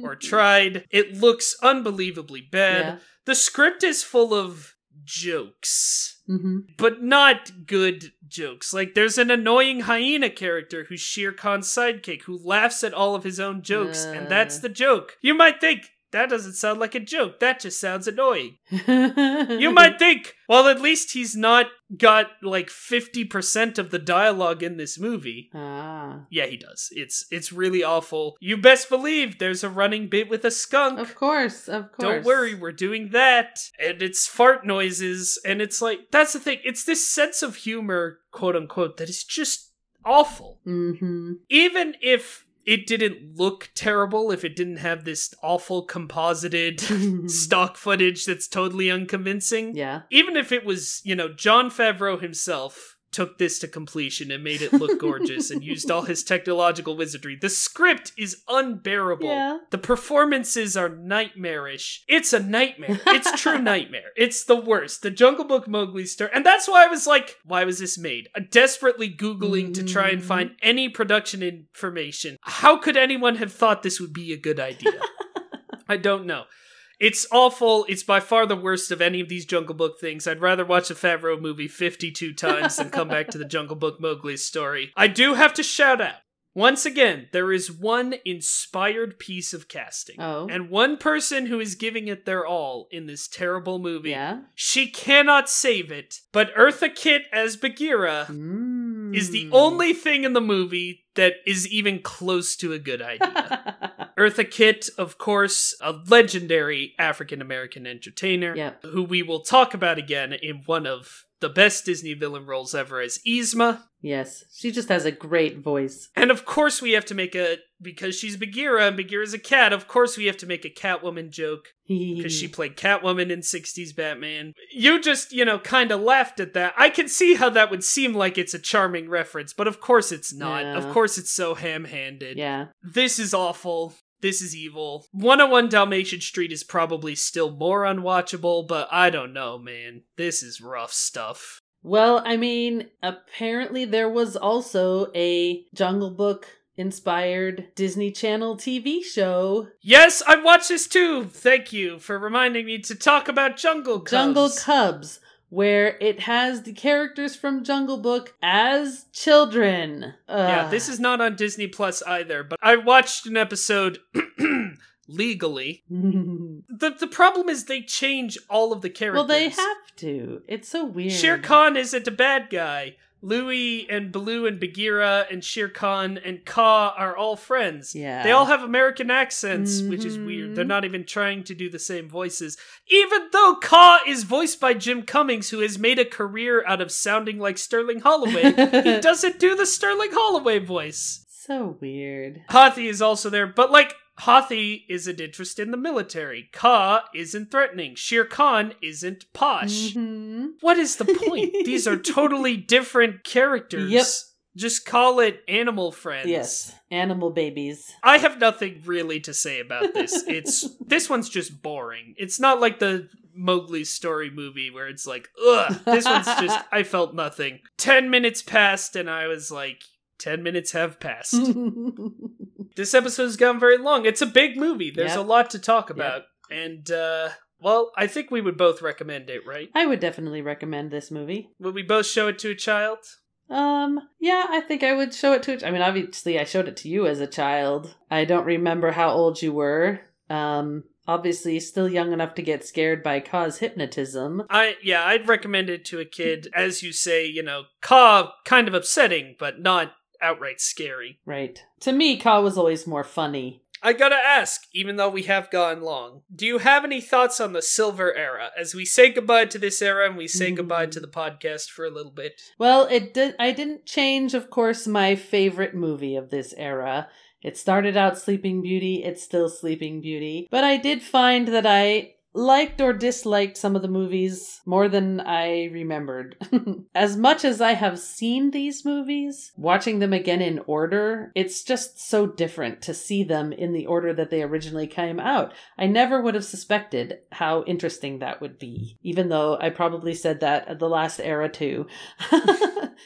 or tried. It looks unbelievably bad. Yeah. The script is full of jokes, mm-hmm. but not good jokes. Like, there's an annoying hyena character who's Shere Khan's sidekick who laughs at all of his own jokes, uh. and that's the joke. You might think, that doesn't sound like a joke. That just sounds annoying. You might think, well, at least he's not got like fifty percent of the dialogue in this movie. Ah. Yeah, he does. It's it's really awful. You best believe there's a running bit with a skunk. Of course, of course. Don't worry, we're doing that. And it's fart noises. And it's like, that's the thing. It's this sense of humor, quote unquote, that is just awful. Mm-hmm. Even if it didn't look terrible, if it didn't have this awful composited stock footage that's totally unconvincing. Yeah. Even if it was, you know, Jon Favreau himself took this to completion and made it look gorgeous and used all his technological wizardry. The script is unbearable. Yeah. The performances are nightmarish. It's a nightmare. It's true nightmare. It's the worst. The Jungle Book Mowgli's Story. And that's why I was like, why was this made? I'm desperately Googling mm. to try and find any production information. How could anyone have thought this would be a good idea? I don't know. It's awful. It's by far the worst of any of these Jungle Book things. I'd rather watch a Favreau movie fifty-two times than come back to the Jungle Book Mowgli's Story. I do have to shout out. Once again, there is one inspired piece of casting. Oh. And one person who is giving it their all in this terrible movie. Yeah. She cannot save it, but Eartha Kitt as Bagheera mm. is the only thing in the movie that is even close to a good idea. Eartha Kitt, of course, a legendary African-American entertainer, yep. who we will talk about again in one of the best Disney villain roles ever as Yzma. Yes, she just has a great voice. And of course we have to make a, because she's Bagheera and Bagheera's a cat, of course we have to make a Catwoman joke. Because she played Catwoman in sixties Batman. You just, you know, kind of laughed at that. I can see how that would seem like it's a charming reference, but of course it's not. Yeah. Of course it's so ham-handed. Yeah. This is awful. This is evil. one oh one Dalmatian Street is probably still more unwatchable, but I don't know, man. This is rough stuff. Well, I mean, apparently there was also a Jungle Book inspired Disney Channel T V show. Yes, I watched this too. Thank you for reminding me to talk about Jungle Cubs. Jungle Cubs, where it has the characters from Jungle Book as children. Ugh. Yeah, this is not on Disney Plus either, but I watched an episode legally. the The problem is they change all of the characters. Well, they have to. It's so weird. Shere Khan isn't a bad guy. Louis and Baloo and Bagheera and Shere Khan and Kaa are all friends. Yeah. They all have American accents, mm-hmm. which is weird. They're not even trying to do the same voices. Even though Kaa is voiced by Jim Cummings, who has made a career out of sounding like Sterling Holloway, he doesn't do the Sterling Holloway voice. So weird. Hathi is also there, but like, Hathi is an interest in the military. Kaa isn't threatening. Shere Khan isn't posh. Mm-hmm. What is the point? These are totally different characters. Yep. Just call it animal friends. Yes, animal babies. I have nothing really to say about this. It's this one's just boring. It's not like the Mowgli's Story movie where it's like, ugh, this one's just, I felt nothing. Ten minutes passed and I was like, ten minutes have passed. This episode's gone very long. It's a big movie. There's yep. a lot to talk about. Yep. And, uh, well, I think we would both recommend it, right? I would definitely recommend this movie. Would we both show it to a child? Um, yeah, I think I would show it to a child. I mean, obviously, I showed it to you as a child. I don't remember how old you were. Um... Obviously, still young enough to get scared by Kaa's hypnotism. I yeah, I'd recommend it to a kid. As you say, you know, Kaa kind of upsetting, but not outright scary. Right. To me, Kaa was always more funny. I gotta ask, even though we have gone long, do you have any thoughts on the silver era? As we say goodbye to this era and we say mm. goodbye to the podcast for a little bit. Well, it did. I didn't change, of course, my favorite movie of this era. It started out Sleeping Beauty, it's still Sleeping Beauty. But I did find that I liked or disliked some of the movies more than I remembered. As much as I have seen these movies, watching them again in order, it's just so different to see them in the order that they originally came out. I never would have suspected how interesting that would be, even though I probably said that at the last era too.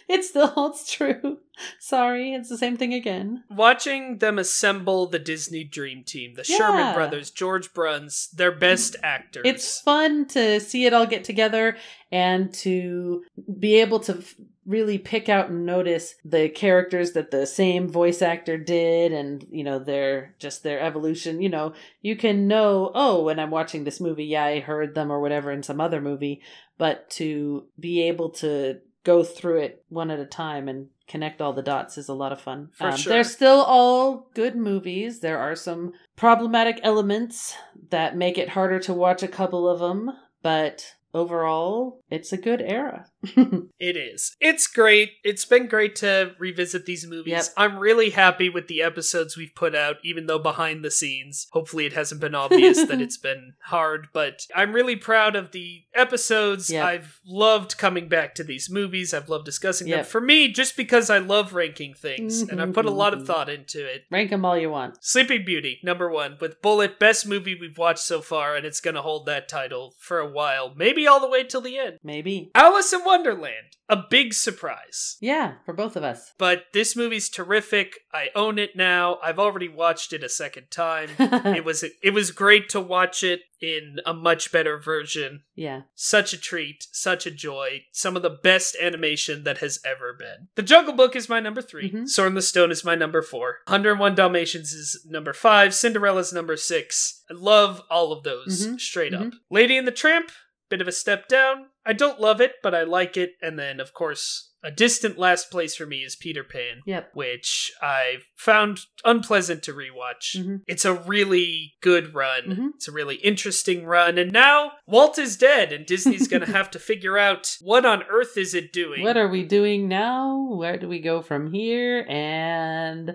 It still holds true. Sorry, it's the same thing again. Watching them assemble the Disney Dream Team, the yeah. Sherman Brothers, George Bruns, their best actors. It's fun to see it all get together and to be able to f- really pick out and notice the characters that the same voice actor did, and, you know, their just their evolution. You know, you can know, oh, when I'm watching this movie, yeah, I heard them or whatever in some other movie, but to be able to go through it one at a time and connect all the dots is a lot of fun. For um, sure. They're still all good movies. There are some problematic elements that make it harder to watch a couple of them, but overall, it's a good era. It is. It's great. It's been great to revisit these movies. Yep. I'm really happy with the episodes we've put out, even though behind the scenes, hopefully it hasn't been obvious that it's been hard, but I'm really proud of the episodes. Yep. I've loved coming back to these movies. I've loved discussing yep. them. For me, just because I love ranking things, and I've put a lot of thought into it. Rank them all you want. Sleeping Beauty, number one, with Bullet, best movie we've watched so far, and it's going to hold that title for a while. Maybe all the way till the end. Maybe. Alice in Wonderland, a big surprise. Yeah, for both of us. But this movie's terrific. I own it now. I've already watched it a second time. It was it was great to watch it in a much better version. Yeah. Such a treat, such a joy. Some of the best animation that has ever been. The Jungle Book is my number three. Mm-hmm. Sword in the Stone is my number four. one oh one Dalmatians is number five. Cinderella's number six. I love all of those mm-hmm. straight mm-hmm. up. Lady and the Tramp, bit of a step down. I don't love it, but I like it. And then, of course, a distant last place for me is Peter Pan, yep. which I found unpleasant to rewatch. Mm-hmm. It's a really good run. Mm-hmm. It's a really interesting run. And now Walt is dead, and Disney's going to have to figure out what on earth is it doing? What are we doing now? Where do we go from here? And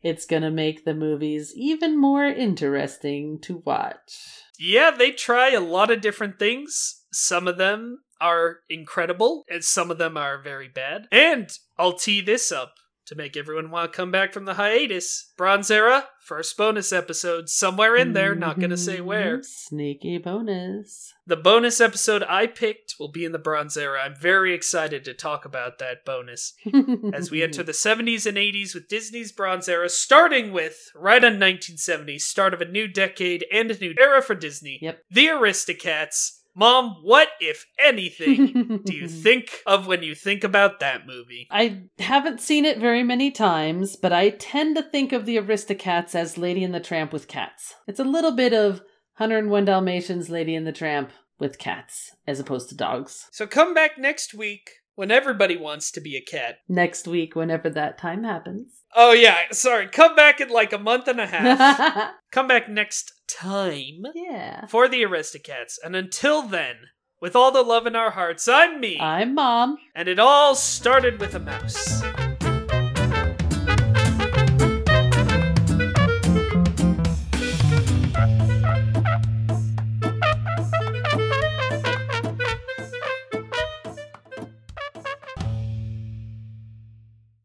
it's going to make the movies even more interesting to watch. Yeah, they try a lot of different things. Some of them are incredible, and some of them are very bad. And I'll tee this up to make everyone want to come back from the hiatus. Bronze Era, first bonus episode, somewhere in there, not gonna say where. Sneaky bonus. The bonus episode I picked will be in the Bronze Era. I'm very excited to talk about that bonus as we enter the seventies and eighties with Disney's Bronze Era, starting with, right on nineteen seventy, start of a new decade and a new era for Disney, yep. the Aristocats. Mom, what, if anything, do you think of when you think about that movie? I haven't seen it very many times, but I tend to think of the Aristocats as Lady and the Tramp with cats. It's a little bit of one oh one Dalmatians, Lady and the Tramp with cats, as opposed to dogs. So come back next week when everybody wants to be a cat. Next week, whenever that time happens. Oh, yeah. Sorry. Come back in like a month and a half. Come back next time. Yeah. For the Aristocats. And until then, with all the love in our hearts, I'm me. I'm Mom. And it all started with a mouse.